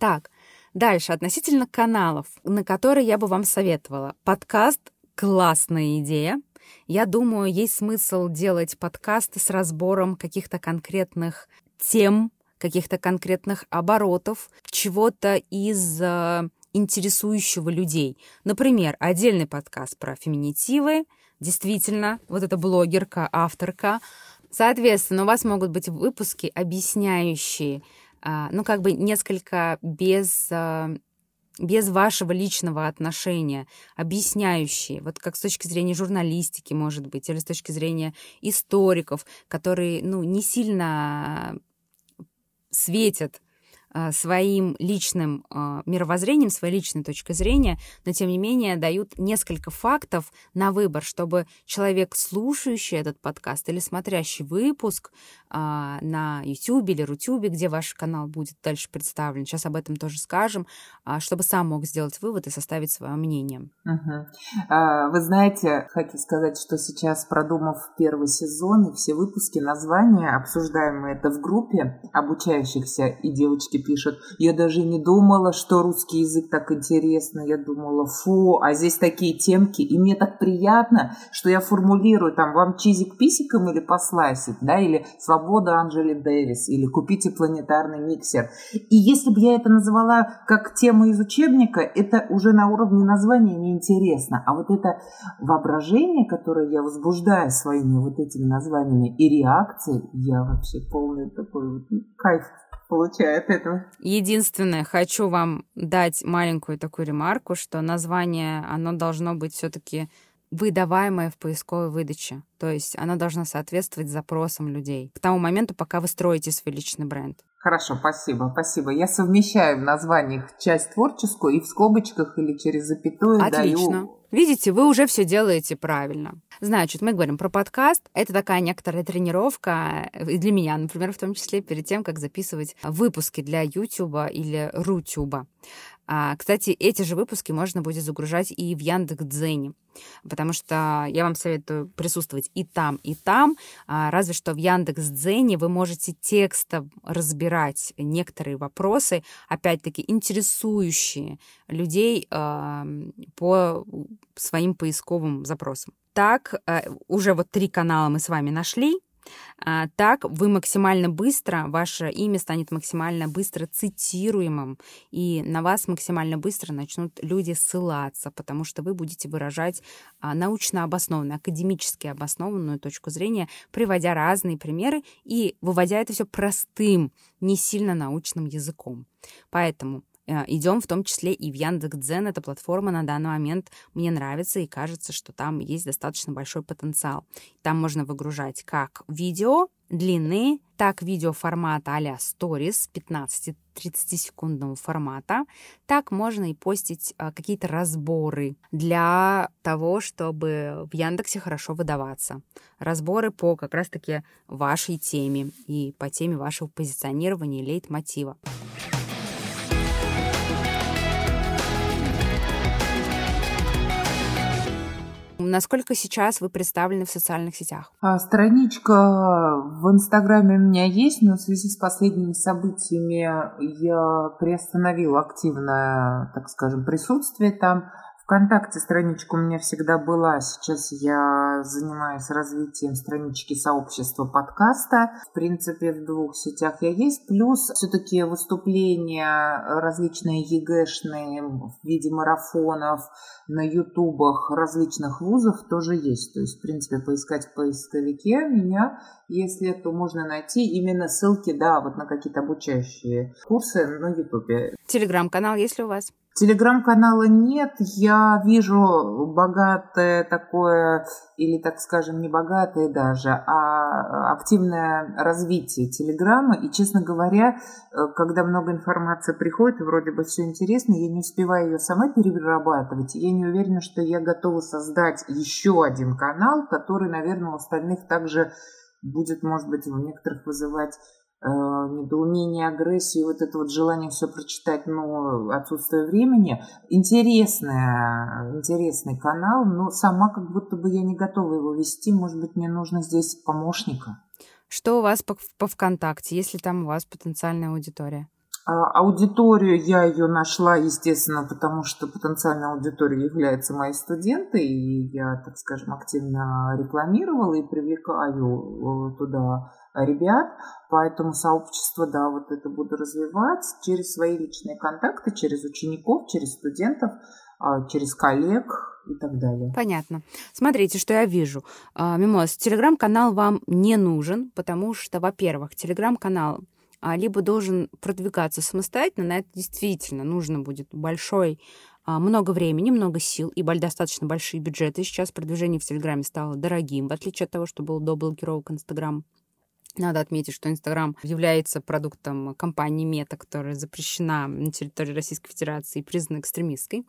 Так, дальше, относительно каналов, на которые я бы вам советовала. Подкаст — классная идея. Я думаю, есть смысл делать подкасты с разбором каких-то конкретных тем, каких-то конкретных оборотов, чего-то из... Э, интересующего людей. Например, отдельный подкаст про феминитивы. Действительно, вот эта блогерка, авторка. Соответственно, у вас могут быть выпуски, объясняющие ну, как бы несколько без... без вашего личного отношения, объясняющие, вот как с точки зрения журналистики, может быть, или с точки зрения историков, которые, ну, не сильно светят своим личным мировоззрением, своей личной точкой зрения, но, тем не менее, дают несколько фактов на выбор, чтобы человек, слушающий этот подкаст или смотрящий выпуск на YouTube или Рутюбе, где ваш канал будет дальше представлен, сейчас об этом тоже скажем, чтобы сам мог сделать вывод и составить свое мнение. Угу. Вы знаете, хочу сказать, что сейчас, продумав первый сезон и все выпуски, названия, обсуждаемые это в группе обучающихся, и девочки пишет: я даже не думала, что русский язык так интересно, я думала, фу, а здесь такие темки, и мне так приятно, что я формулирую там вам чизик писиком или посласить, да, или свобода Анджели Дэвис, или купите планетарный миксер. И если бы я это называла как тему из учебника, это уже на уровне названия неинтересно, а вот это воображение, которое я возбуждаю своими вот этими названиями и реакции, я вообще полный такой вот кайф получаю от этого. Единственное, хочу вам дать маленькую такую ремарку, что название, оно должно быть все-таки выдаваемое в поисковой выдаче. То есть оно должно соответствовать запросам людей к тому моменту, пока вы строите свой личный бренд. Хорошо, спасибо, спасибо. Я совмещаю в названиях часть творческую и в скобочках или через запятую. Отлично. Даю... Видите, вы уже все делаете правильно. Значит, мы говорим про подкаст. Это такая некоторая тренировка для меня, например, в том числе перед тем, как записывать выпуски для Ютуба или Рутюба. Кстати, эти же выпуски можно будет загружать и в Яндекс.Дзене, потому что я вам советую присутствовать и там, и там. Разве что в Яндекс.Дзене вы можете текстом разбирать некоторые вопросы, опять-таки интересующие людей по своим поисковым запросам. Так, уже вот три канала мы с вами нашли. Так вы максимально быстро, ваше имя станет максимально быстро цитируемым, и на вас максимально быстро начнут люди ссылаться, потому что вы будете выражать научно обоснованную, академически обоснованную точку зрения, приводя разные примеры и выводя это все простым, не сильно научным языком. Поэтому идем в том числе и в Яндекс.Дзен. Эта платформа на данный момент мне нравится, и кажется, что там есть достаточно большой потенциал. Там можно выгружать как видео длины, так видео формата а-ля сторис пятнадцать-тридцатисекундного формата, так можно и постить а, какие-то разборы для того, чтобы в Яндексе хорошо выдаваться. Разборы по как раз-таки вашей теме и по теме вашего позиционирования и лейтмотива. Насколько сейчас вы представлены в социальных сетях? Страничка в Инстаграме у меня есть, но в связи с последними событиями я приостановила активное, так скажем, присутствие там. ВКонтакте страничка у меня всегда была. Сейчас я занимаюсь развитием странички сообщества подкаста. В принципе, в двух сетях я есть. Плюс все-таки выступления различные ЕГЭшные в виде марафонов на ютубах различных вузов тоже есть. То есть, в принципе, поискать в поисковике меня, если то можно найти именно ссылки, да, вот на какие-то обучающие курсы на ютубе. Телеграм-канал есть ли у вас? Телеграм-канала нет, я вижу богатое такое, или, так скажем, не богатое даже, а активное развитие Телеграма. И, честно говоря, когда много информации приходит, вроде бы все интересно, я не успеваю ее сама перерабатывать. Я не уверена, что я готова создать еще один канал, который, наверное, у остальных также будет, может быть, у некоторых вызывать недоумение, агрессию, вот это вот желание все прочитать, но отсутствие времени. Интересная, интересный канал, но сама как будто бы я не готова его вести, может быть, мне нужно здесь помощника. Что у вас по, по ВКонтакте, если там у вас потенциальная аудитория? Аудиторию я ее нашла, естественно, потому что потенциальной аудиторией являются мои студенты, и я, так скажем, активно рекламировала и привлекаю туда ребят, поэтому сообщество, да, вот это буду развивать через свои личные контакты, через учеников, через студентов, через коллег и так далее. Понятно. Смотрите, что я вижу. Мимоз, телеграм-канал вам не нужен, потому что, во-первых, телеграм-канал либо должен продвигаться самостоятельно. На это действительно нужно будет большой, много времени, много сил и достаточно большие бюджеты. Сейчас продвижение в Телеграме стало дорогим, в отличие от того, что было до блокировок Инстаграма. Надо отметить, что Инстаграм является продуктом компании Мета, которая запрещена на территории Российской Федерации и признана экстремистской.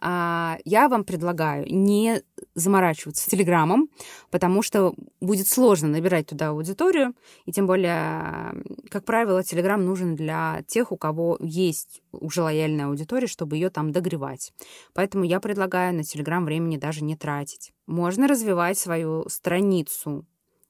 Я вам предлагаю не заморачиваться с Телеграмом, потому что будет сложно набирать туда аудиторию, и тем более, как правило, Телеграм нужен для тех, у кого есть уже лояльная аудитория, чтобы ее там догревать. Поэтому я предлагаю на Телеграм времени даже не тратить. Можно развивать свою страницу,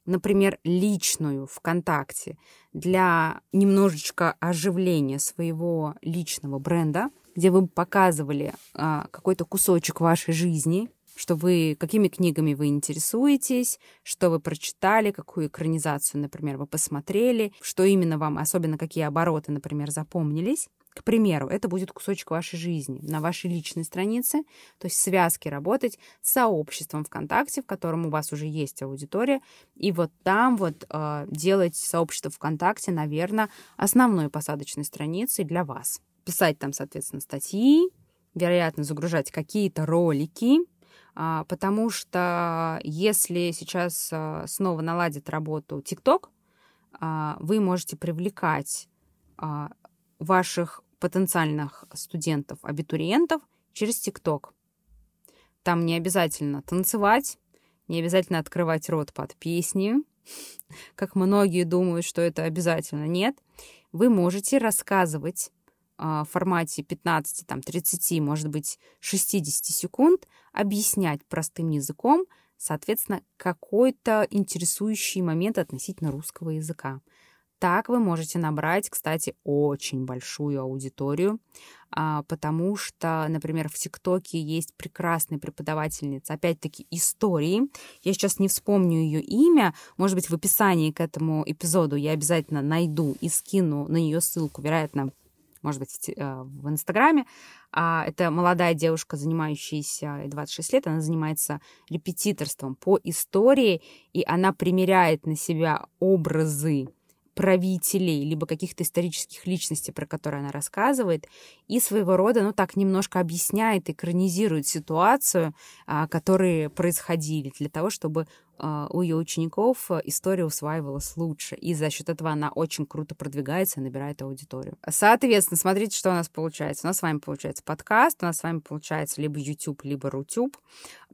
например, личную ВКонтакте, для немножечко оживления своего личного бренда, где вы показывали а, какой-то кусочек вашей жизни, что вы, какими книгами вы интересуетесь, что вы прочитали, какую экранизацию, например, вы посмотрели, что именно вам, особенно какие обороты, например, запомнились. К примеру, это будет кусочек вашей жизни на вашей личной странице, то есть связки работать с сообществом ВКонтакте, в котором у вас уже есть аудитория, и вот там вот э, делать сообщество ВКонтакте, наверное, основной посадочной страницей для вас. Писать там, соответственно, статьи, вероятно, загружать какие-то ролики, э, потому что если сейчас э, снова наладит работу ТикТок, э, вы можете привлекать э, ваших потенциальных студентов, абитуриентов через ТикТок. Там не обязательно танцевать, не обязательно открывать рот под песни, как многие думают, что это обязательно. Нет. Вы можете рассказывать в формате пятнадцати, там, тридцати, может быть, шестидесяти секунд, объяснять простым языком, соответственно, какой-то интересующий момент относительно русского языка. Так вы можете набрать, кстати, очень большую аудиторию, потому что, например, в ТикТоке есть прекрасная преподавательница, опять-таки, истории. Я сейчас не вспомню ее имя. Может быть, в описании к этому эпизоду я обязательно найду и скину на нее ссылку, вероятно, может быть, в Инстаграме. Это молодая девушка, занимающаяся двадцать шесть лет. Она занимается репетиторством по истории, и она примеряет на себя образы правителей, либо каких-то исторических личностей, про которые она рассказывает, и своего рода, ну так, немножко объясняет, экранизирует ситуацию, которые происходили, для того, чтобы у ее учеников история усваивалась лучше, и за счет этого она очень круто продвигается и набирает аудиторию. Соответственно, смотрите, что у нас получается. У нас с вами получается подкаст, у нас с вами получается либо YouTube, либо Рутюб.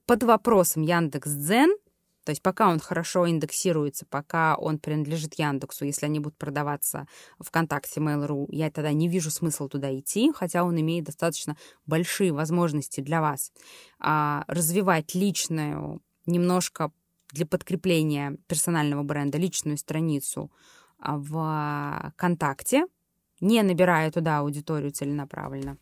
Под вопросом Яндекс.Дзен. То есть пока он хорошо индексируется, пока он принадлежит Яндексу, если они будут продаваться ВКонтакте, Mail.ru, я тогда не вижу смысла туда идти, хотя он имеет достаточно большие возможности для вас а, развивать личную, немножко для подкрепления персонального бренда, личную страницу в ВКонтакте, не набирая туда аудиторию целенаправленно,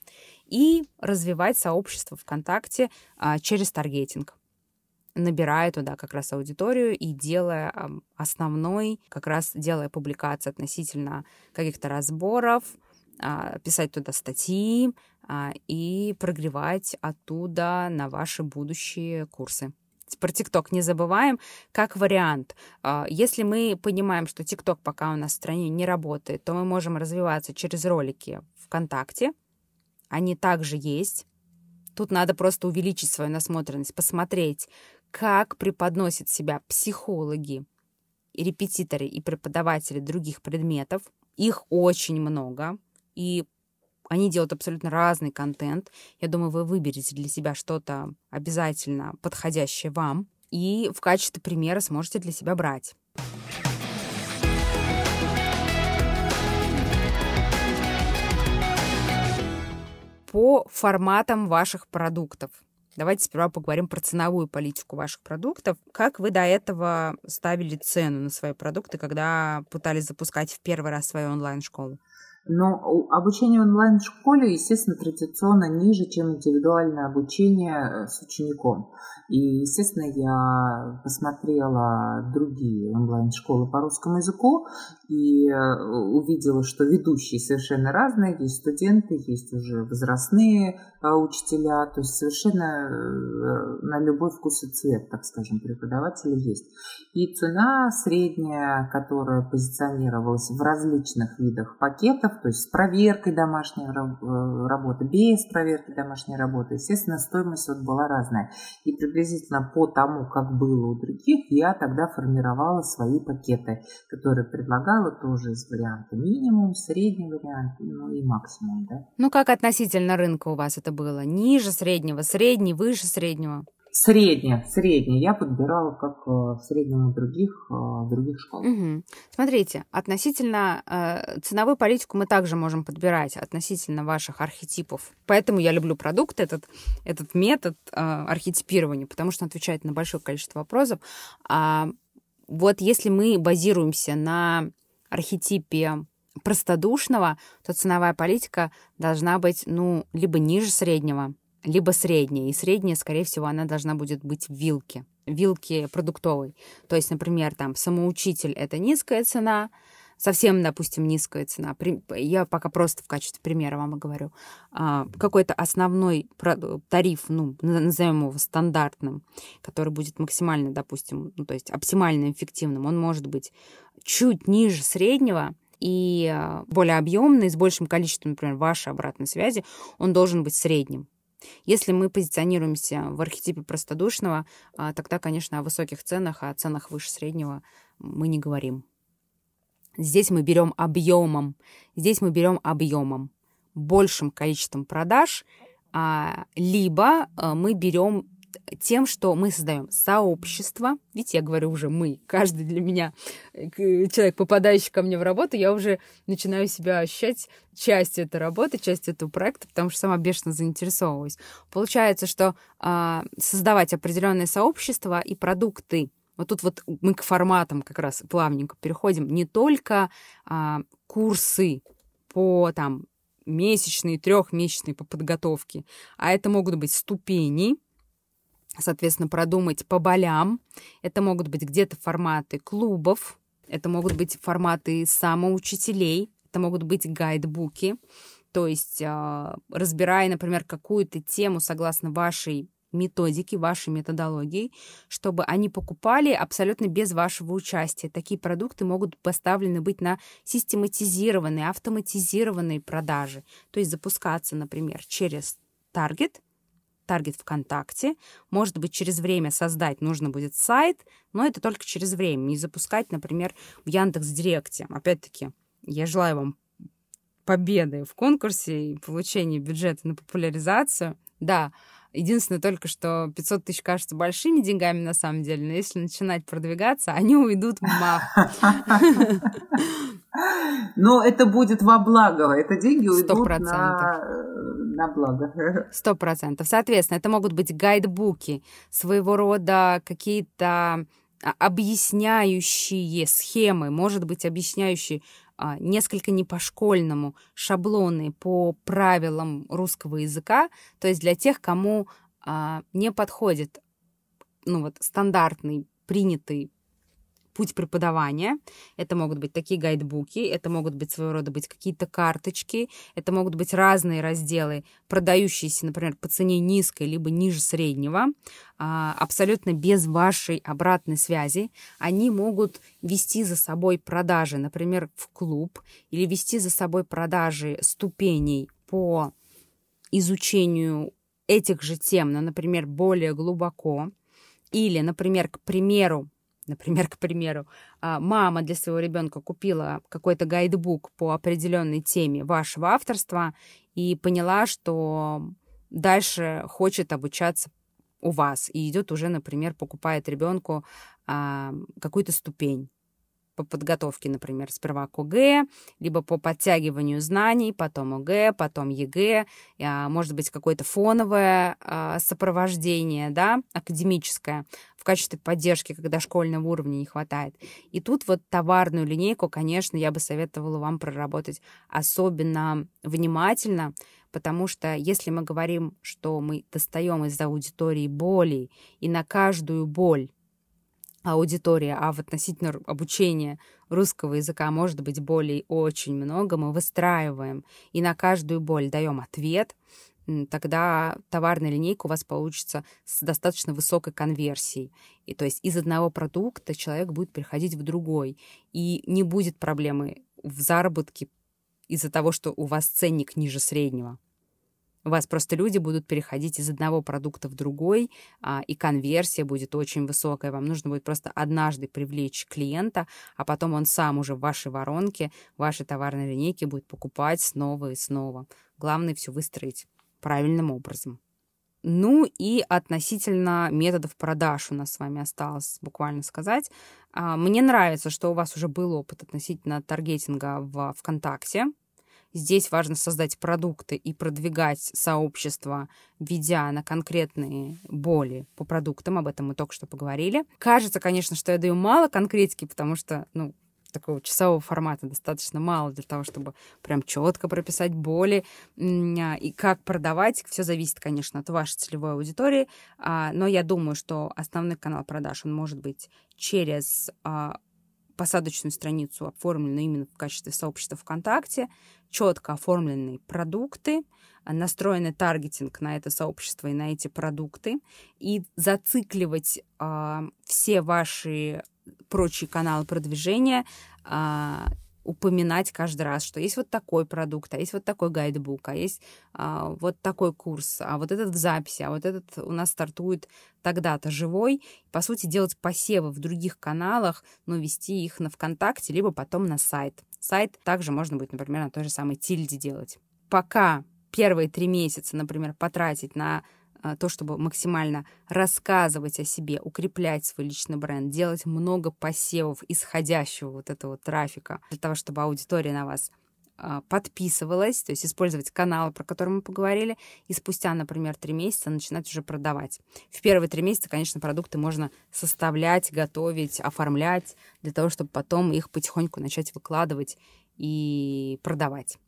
и развивать сообщество ВКонтакте а, через таргетинг, набирая туда как раз аудиторию и делая основной, как раз делая публикации относительно каких-то разборов, писать туда статьи и прогревать оттуда на ваши будущие курсы. Про ТикТок не забываем. Как вариант, если мы понимаем, что ТикТок пока у нас в стране не работает, то мы можем развиваться через ролики ВКонтакте. Они также есть. Тут надо просто увеличить свою насмотренность, посмотреть, как преподносят себя психологи, репетиторы и преподаватели других предметов. Их очень много, и они делают абсолютно разный контент. Я думаю, вы выберете для себя что-то обязательно подходящее вам и в качестве примера сможете для себя брать. По форматам ваших продуктов. Давайте сперва поговорим про ценовую политику ваших продуктов. Как вы до этого ставили цену на свои продукты, когда пытались запускать в первый раз свою онлайн-школу? Но обучение онлайн в школе, естественно, традиционно ниже, чем индивидуальное обучение с учеником. И, естественно, я посмотрела другие онлайн-школы по русскому языку и увидела, что ведущие совершенно разные. Есть студенты, есть уже возрастные учителя. То есть совершенно на любой вкус и цвет, так скажем, преподаватели есть. И цена средняя, которая позиционировалась в различных видах пакетов, то есть с проверкой домашней работы, без проверки домашней работы, естественно, стоимость вот была разная. И приблизительно по тому, как было у других, я тогда формировала свои пакеты, которые предлагала тоже из варианта минимум, средний вариант, ну и максимум, да. Ну как относительно рынка у вас это было? Ниже среднего, средний, выше среднего? Средняя, средняя. Я подбирала как в среднем у других, других школ. Угу. Смотрите, относительно э, ценовую политику мы также можем подбирать относительно ваших архетипов. Поэтому я люблю продукт, этот, этот метод э, архетипирования, потому что он отвечает на большое количество вопросов. А вот если мы базируемся на архетипе простодушного, то ценовая политика должна быть, ну, либо ниже среднего, либо средняя. И средняя, скорее всего, она должна будет быть в вилке. Вилке продуктовой. То есть, например, там самоучитель — это низкая цена, совсем, допустим, низкая цена. Я пока просто в качестве примера вам и говорю. Какой-то основной тариф, ну, назовем его стандартным, который будет максимально, допустим, ну, то есть оптимально эффективным, он может быть чуть ниже среднего, и более объемный, с большим количеством, например, вашей обратной связи, он должен быть средним. Если мы позиционируемся в архетипе простодушного, тогда, конечно, о высоких ценах, о ценах выше среднего мы не говорим. Здесь мы берем объемом, здесь мы берем объемом, большим количеством продаж, либо мы берем тем, что мы создаем сообщество. Ведь я говорю уже мы, каждый для меня человек, попадающий ко мне в работу, я уже начинаю себя ощущать частью этой работы, частью этого проекта, потому что сама бешено заинтересовываюсь. Получается, что а, создавать определенное сообщество и продукты. Вот тут вот мы к форматам как раз плавненько переходим. Не только а, курсы по там месячные, трехмесячные по подготовке, а это могут быть ступени. Соответственно, продумать по болям. Это могут быть где-то форматы клубов, это могут быть форматы самоучителей, это могут быть гайдбуки. То есть, разбирая, например, какую-то тему согласно вашей методике, вашей методологии, чтобы они покупали абсолютно без вашего участия. Такие продукты могут поставлены быть на систематизированные, автоматизированные продажи. То есть запускаться, например, через таргет, таргет ВКонтакте, может быть, через время создать нужно будет сайт, но это только через время, не запускать, например, в Яндекс.Директе. Опять-таки, я желаю вам победы в конкурсе и получения бюджета на популяризацию. Да, единственное только, что пятьсот тысяч кажутся большими деньгами на самом деле, но если начинать продвигаться, они уйдут в мах. Но это будет во благо, это деньги уйдут на... на благо. Сто процентов. Соответственно, это могут быть гайдбуки, своего рода какие-то объясняющие схемы, может быть, объясняющие несколько не по-школьному шаблоны по правилам русского языка, то есть для тех, кому не подходит ну, вот, стандартный, принятый путь преподавания. Это могут быть такие гайдбуки, это могут быть своего рода быть какие-то карточки, это могут быть разные разделы, продающиеся, например, по цене низкой, либо ниже среднего, абсолютно без вашей обратной связи. Они могут вести за собой продажи, например, в клуб, или вести за собой продажи ступеней по изучению этих же тем, но, например, более глубоко, или, например, к примеру, Например, к примеру, мама для своего ребенка купила какой-то гайдбук по определенной теме вашего авторства и поняла, что дальше хочет обучаться у вас. И идет уже, например, покупает ребенку какую-то ступень. по подготовке, например, сперва к ОГЭ, либо по подтягиванию знаний, потом ОГЭ, потом ЕГЭ, может быть, какое-то фоновое сопровождение, да, академическое, в качестве поддержки, когда школьного уровня не хватает. И тут вот товарную линейку, конечно, я бы советовала вам проработать особенно внимательно, потому что если мы говорим, что мы достаем из аудитории боли, и на каждую боль аудитория, а в относительно обучения русского языка может быть болей очень много, мы выстраиваем и на каждую боль даем ответ, тогда товарная линейка у вас получится с достаточно высокой конверсией. И, то есть из одного продукта человек будет переходить в другой, и не будет проблемы в заработке из-за того, что у вас ценник ниже среднего. У вас просто люди будут переходить из одного продукта в другой, и конверсия будет очень высокая. Вам нужно будет просто однажды привлечь клиента, а потом он сам уже в вашей воронке, в вашей товарной линейке будет покупать снова и снова. Главное все выстроить правильным образом. Ну и относительно методов продаж у нас с вами осталось буквально сказать. Мне нравится, что у вас уже был опыт относительно таргетинга в ВКонтакте. Здесь важно создать продукты и продвигать сообщество, ведя на конкретные боли по продуктам. Об этом мы только что поговорили. Кажется, конечно, что я даю мало конкретики, потому что, ну, такого часового формата достаточно мало для того, чтобы прям четко прописать боли. И как продавать, все зависит, конечно, от вашей целевой аудитории. Но я думаю, что основной канал продаж, он может быть через посадочную страницу, оформленную именно в качестве сообщества ВКонтакте, четко оформленные продукты, настроенный таргетинг на это сообщество и на эти продукты, и зацикливать э, все ваши прочие каналы продвижения, э, упоминать каждый раз, что есть вот такой продукт, а есть вот такой гайдбук, а есть а, вот такой курс, а вот этот в записи, а вот этот у нас стартует тогда-то живой. По сути, делать посевы в других каналах, но вести их на ВКонтакте, либо потом на сайт. Сайт также можно будет, например, на той же самой Тильде делать. Пока первые три месяца, например, потратить на то, чтобы максимально рассказывать о себе, укреплять свой личный бренд, делать много посевов исходящего вот этого трафика для того, чтобы аудитория на вас подписывалась, то есть использовать каналы, про которые мы поговорили, и спустя, например, три месяца начинать уже продавать. В первые три месяца, конечно, продукты можно составлять, готовить, оформлять для того, чтобы потом их потихоньку начать выкладывать и продавать.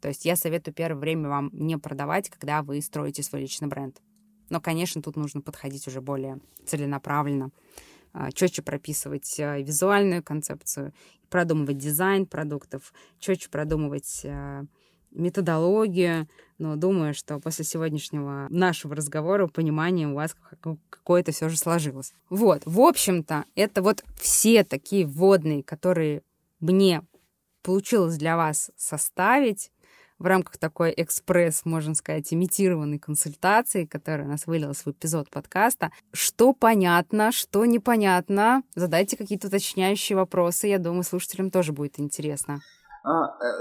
То есть я советую первое время вам не продавать, когда вы строите свой личный бренд. Но, конечно, тут нужно подходить уже более целенаправленно, четче прописывать визуальную концепцию, продумывать дизайн продуктов, четче продумывать методологию. Но думаю, что после сегодняшнего нашего разговора понимание у вас какое-то все же сложилось. Вот, в общем-то, это вот все такие вводные, которые мне получилось для вас составить в рамках такой экспресс, можно сказать, имитированной консультации, которая у нас вылилась в эпизод подкаста. Что понятно, что непонятно, задайте какие-то уточняющие вопросы. Я думаю, слушателям тоже будет интересно.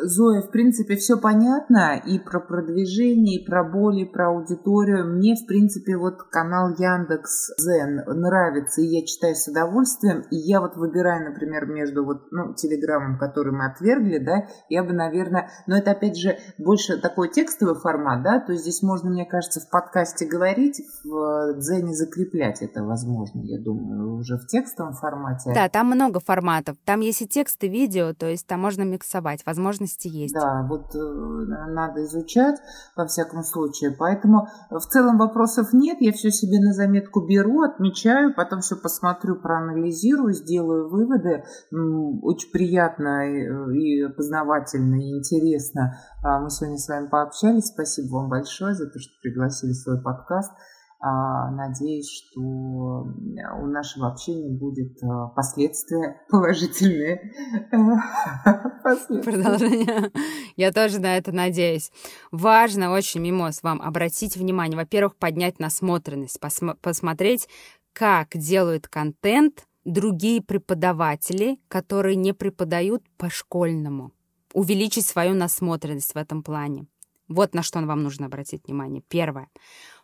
Зоя, в принципе, все понятно и про продвижение, и про боли, и про аудиторию. Мне, в принципе, вот канал Яндекс.Зен нравится, и я читаю с удовольствием. И я вот выбираю, например, между вот, ну, Телеграмом, который мы отвергли, да, я бы, наверное... Но это, опять же, больше такой текстовый формат, да, то есть здесь можно, мне кажется, в подкасте говорить, в Дзене закреплять это возможно, я думаю, уже в текстовом формате. Да, там много форматов. Там есть и текст, и видео, то есть там можно миксовать. Возможности есть. Да, вот надо изучать, во всяком случае. Поэтому в целом вопросов нет. Я все себе на заметку беру, отмечаю, потом все посмотрю, проанализирую, сделаю выводы. Очень приятно и познавательно, и интересно. Мы сегодня с вами пообщались. Спасибо вам большое за то, что пригласили в свой подкаст. Надеюсь, что у нашего общения будет последствия положительные. Продолжение. Я тоже на это надеюсь. Важно очень, Мимоз, вам обратить внимание. Во-первых, поднять насмотренность, посм- посмотреть, как делают контент другие преподаватели, которые не преподают по-школьному. Увеличить свою насмотренность в этом плане. Вот на что вам нужно обратить внимание. Первое.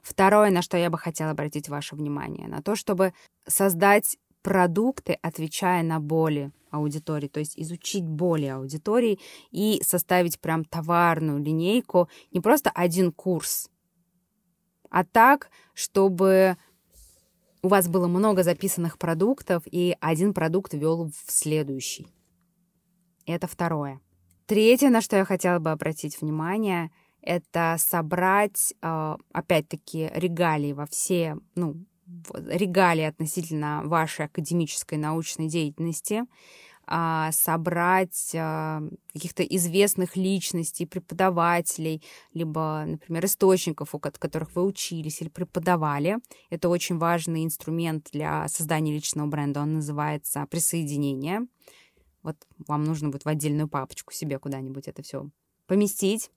Второе, на что я бы хотела обратить ваше внимание, на то, чтобы создать продукты, отвечая на боли аудитории, то есть изучить боли аудитории и составить прям товарную линейку, не просто один курс, а так, чтобы у вас было много записанных продуктов, и один продукт вел в следующий. Это второе. Третье, на что я хотела бы обратить внимание, это собрать, опять-таки, регалии во все, ну, регалии относительно вашей академической научной деятельности, собрать каких-то известных личностей, преподавателей, либо, например, источников, от которых вы учились или преподавали. Это очень важный инструмент для создания личного бренда. Он называется «присоединение». Вот вам нужно будет в отдельную папочку себе куда-нибудь это все поместить.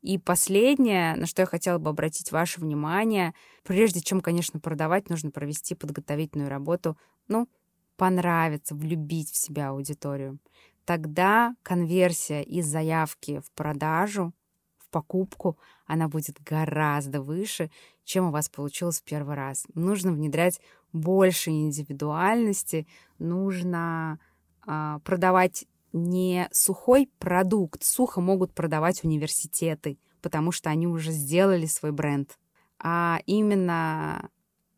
И последнее, на что я хотела бы обратить ваше внимание, прежде чем, конечно, продавать, нужно провести подготовительную работу, ну, понравится, влюбить в себя аудиторию. Тогда конверсия из заявки в продажу, в покупку, она будет гораздо выше, чем у вас получилось в первый раз. Нужно внедрять больше индивидуальности, нужно э, продавать не сухой продукт. Сухо могут продавать университеты, потому что они уже сделали свой бренд. А именно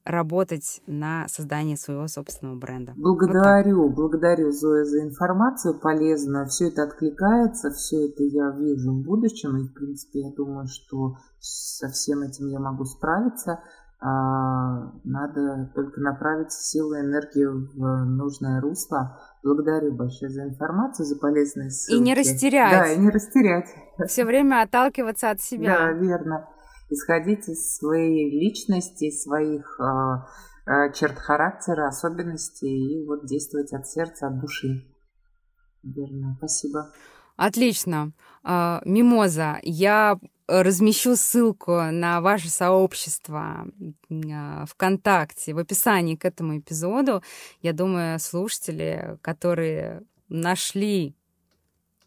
работать на создании своего собственного бренда. Благодарю, вот благодарю, Зоя, за информацию полезную. Все это откликается, все это я вижу в будущем. И, в принципе, я думаю, что со всем этим я могу справиться. Надо только направить силы и энергию в нужное русло. Благодарю большое за информацию, за полезные ссылки. И не растерять. Да, и не растерять. Все время отталкиваться от себя. Да, верно. Исходить из своей личности, своих э, черт характера, особенностей, и вот действовать от сердца, от души. Верно, спасибо. Отлично. Мимоза, я размещу ссылку на ваше сообщество ВКонтакте в описании к этому эпизоду. Я думаю, слушатели, которые нашли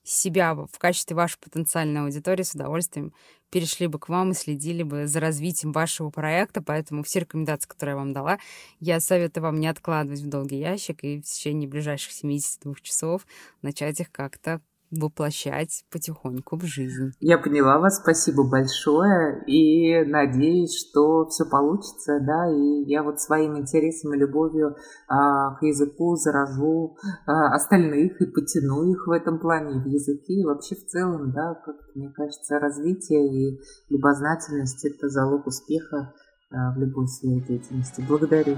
себя в качестве вашей потенциальной аудитории, с удовольствием перешли бы к вам и следили бы за развитием вашего проекта. Поэтому все рекомендации, которые я вам дала, я советую вам не откладывать в долгий ящик и в течение ближайших семидесяти двух часов начать их как-то воплощать потихоньку в жизнь. Я поняла вас, спасибо большое, и надеюсь, что все получится, да, и я вот своим интересом и любовью а, к языку заражу а, остальных и потяну их в этом плане, в языке, и вообще в целом, да, как мне кажется, развитие и любознательность — это залог успеха а, в любой сфере деятельности. Благодарю.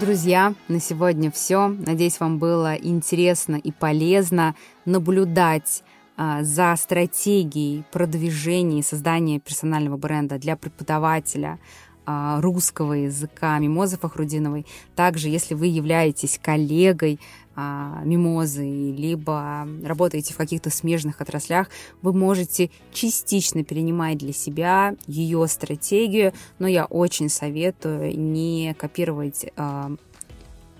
Друзья, на сегодня все. Надеюсь, вам было интересно и полезно наблюдать а, за стратегией продвижения и создания персонального бренда для преподавателя а, русского языка Мимозы Фахрутдиновой. Также, если вы являетесь коллегой а, Мимозы, либо работаете в каких-то смежных отраслях, вы можете частично перенимать для себя ее стратегию, но я очень советую не копировать а,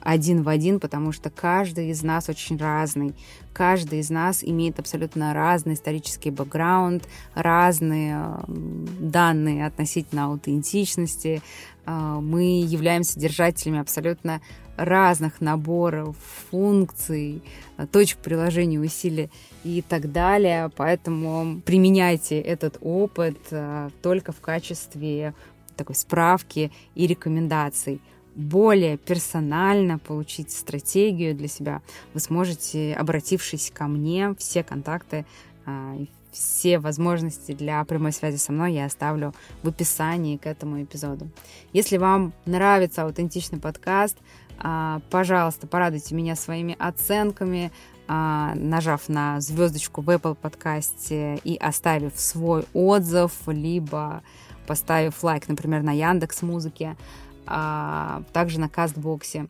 один в один, потому что каждый из нас очень разный. Каждый из нас имеет абсолютно разный исторический бэкграунд, разные данные относительно аутентичности. Мы являемся держателями абсолютно разных наборов функций, точек приложения усилий и так далее. Поэтому применяйте этот опыт только в качестве такой справки и рекомендаций. Более персонально получить стратегию для себя вы сможете, обратившись ко мне. Все контакты, все возможности для прямой связи со мной я оставлю в описании к этому эпизоду. Если вам нравится аутентичный подкаст, пожалуйста, порадуйте меня своими оценками, нажав на звездочку в Apple подкасте и оставив свой отзыв, либо поставив лайк, например, на Яндекс.Музыке, также на Кастбоксе.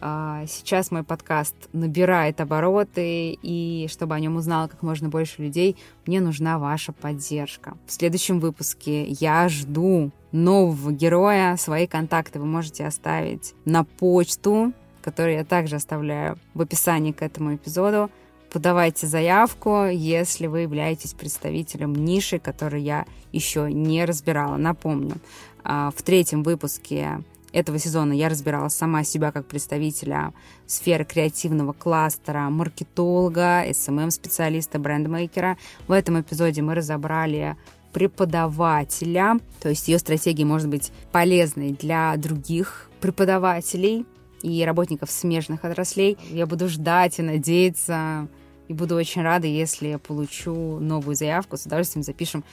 Сейчас мой подкаст набирает обороты, и чтобы о нем узнало как можно больше людей, мне нужна ваша поддержка. В следующем выпуске я жду нового героя. Свои контакты вы можете оставить на почту, которую я также оставляю в описании к этому эпизоду. Подавайте заявку, если вы являетесь представителем ниши, которую я еще не разбирала. Напомню, в третьем выпуске этого сезона я разбирала сама себя как представителя сферы креативного кластера, маркетолога, эс эм эм-специалиста, брендмейкера. В этом эпизоде мы разобрали преподавателя, то есть ее стратегия может быть полезной для других преподавателей и работников смежных отраслей. Я буду ждать и надеяться, и буду очень рада, если я получу новую заявку. С удовольствием запишем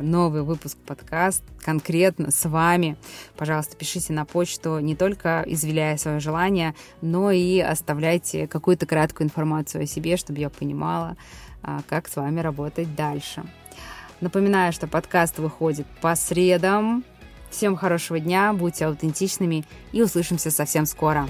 новый выпуск подкаста конкретно с вами. Пожалуйста, пишите на почту, не только изъявляя свое желание, но и оставляйте какую-то краткую информацию о себе, чтобы я понимала, как с вами работать дальше. Напоминаю, что подкаст выходит по средам. Всем хорошего дня, будьте аутентичными и услышимся совсем скоро.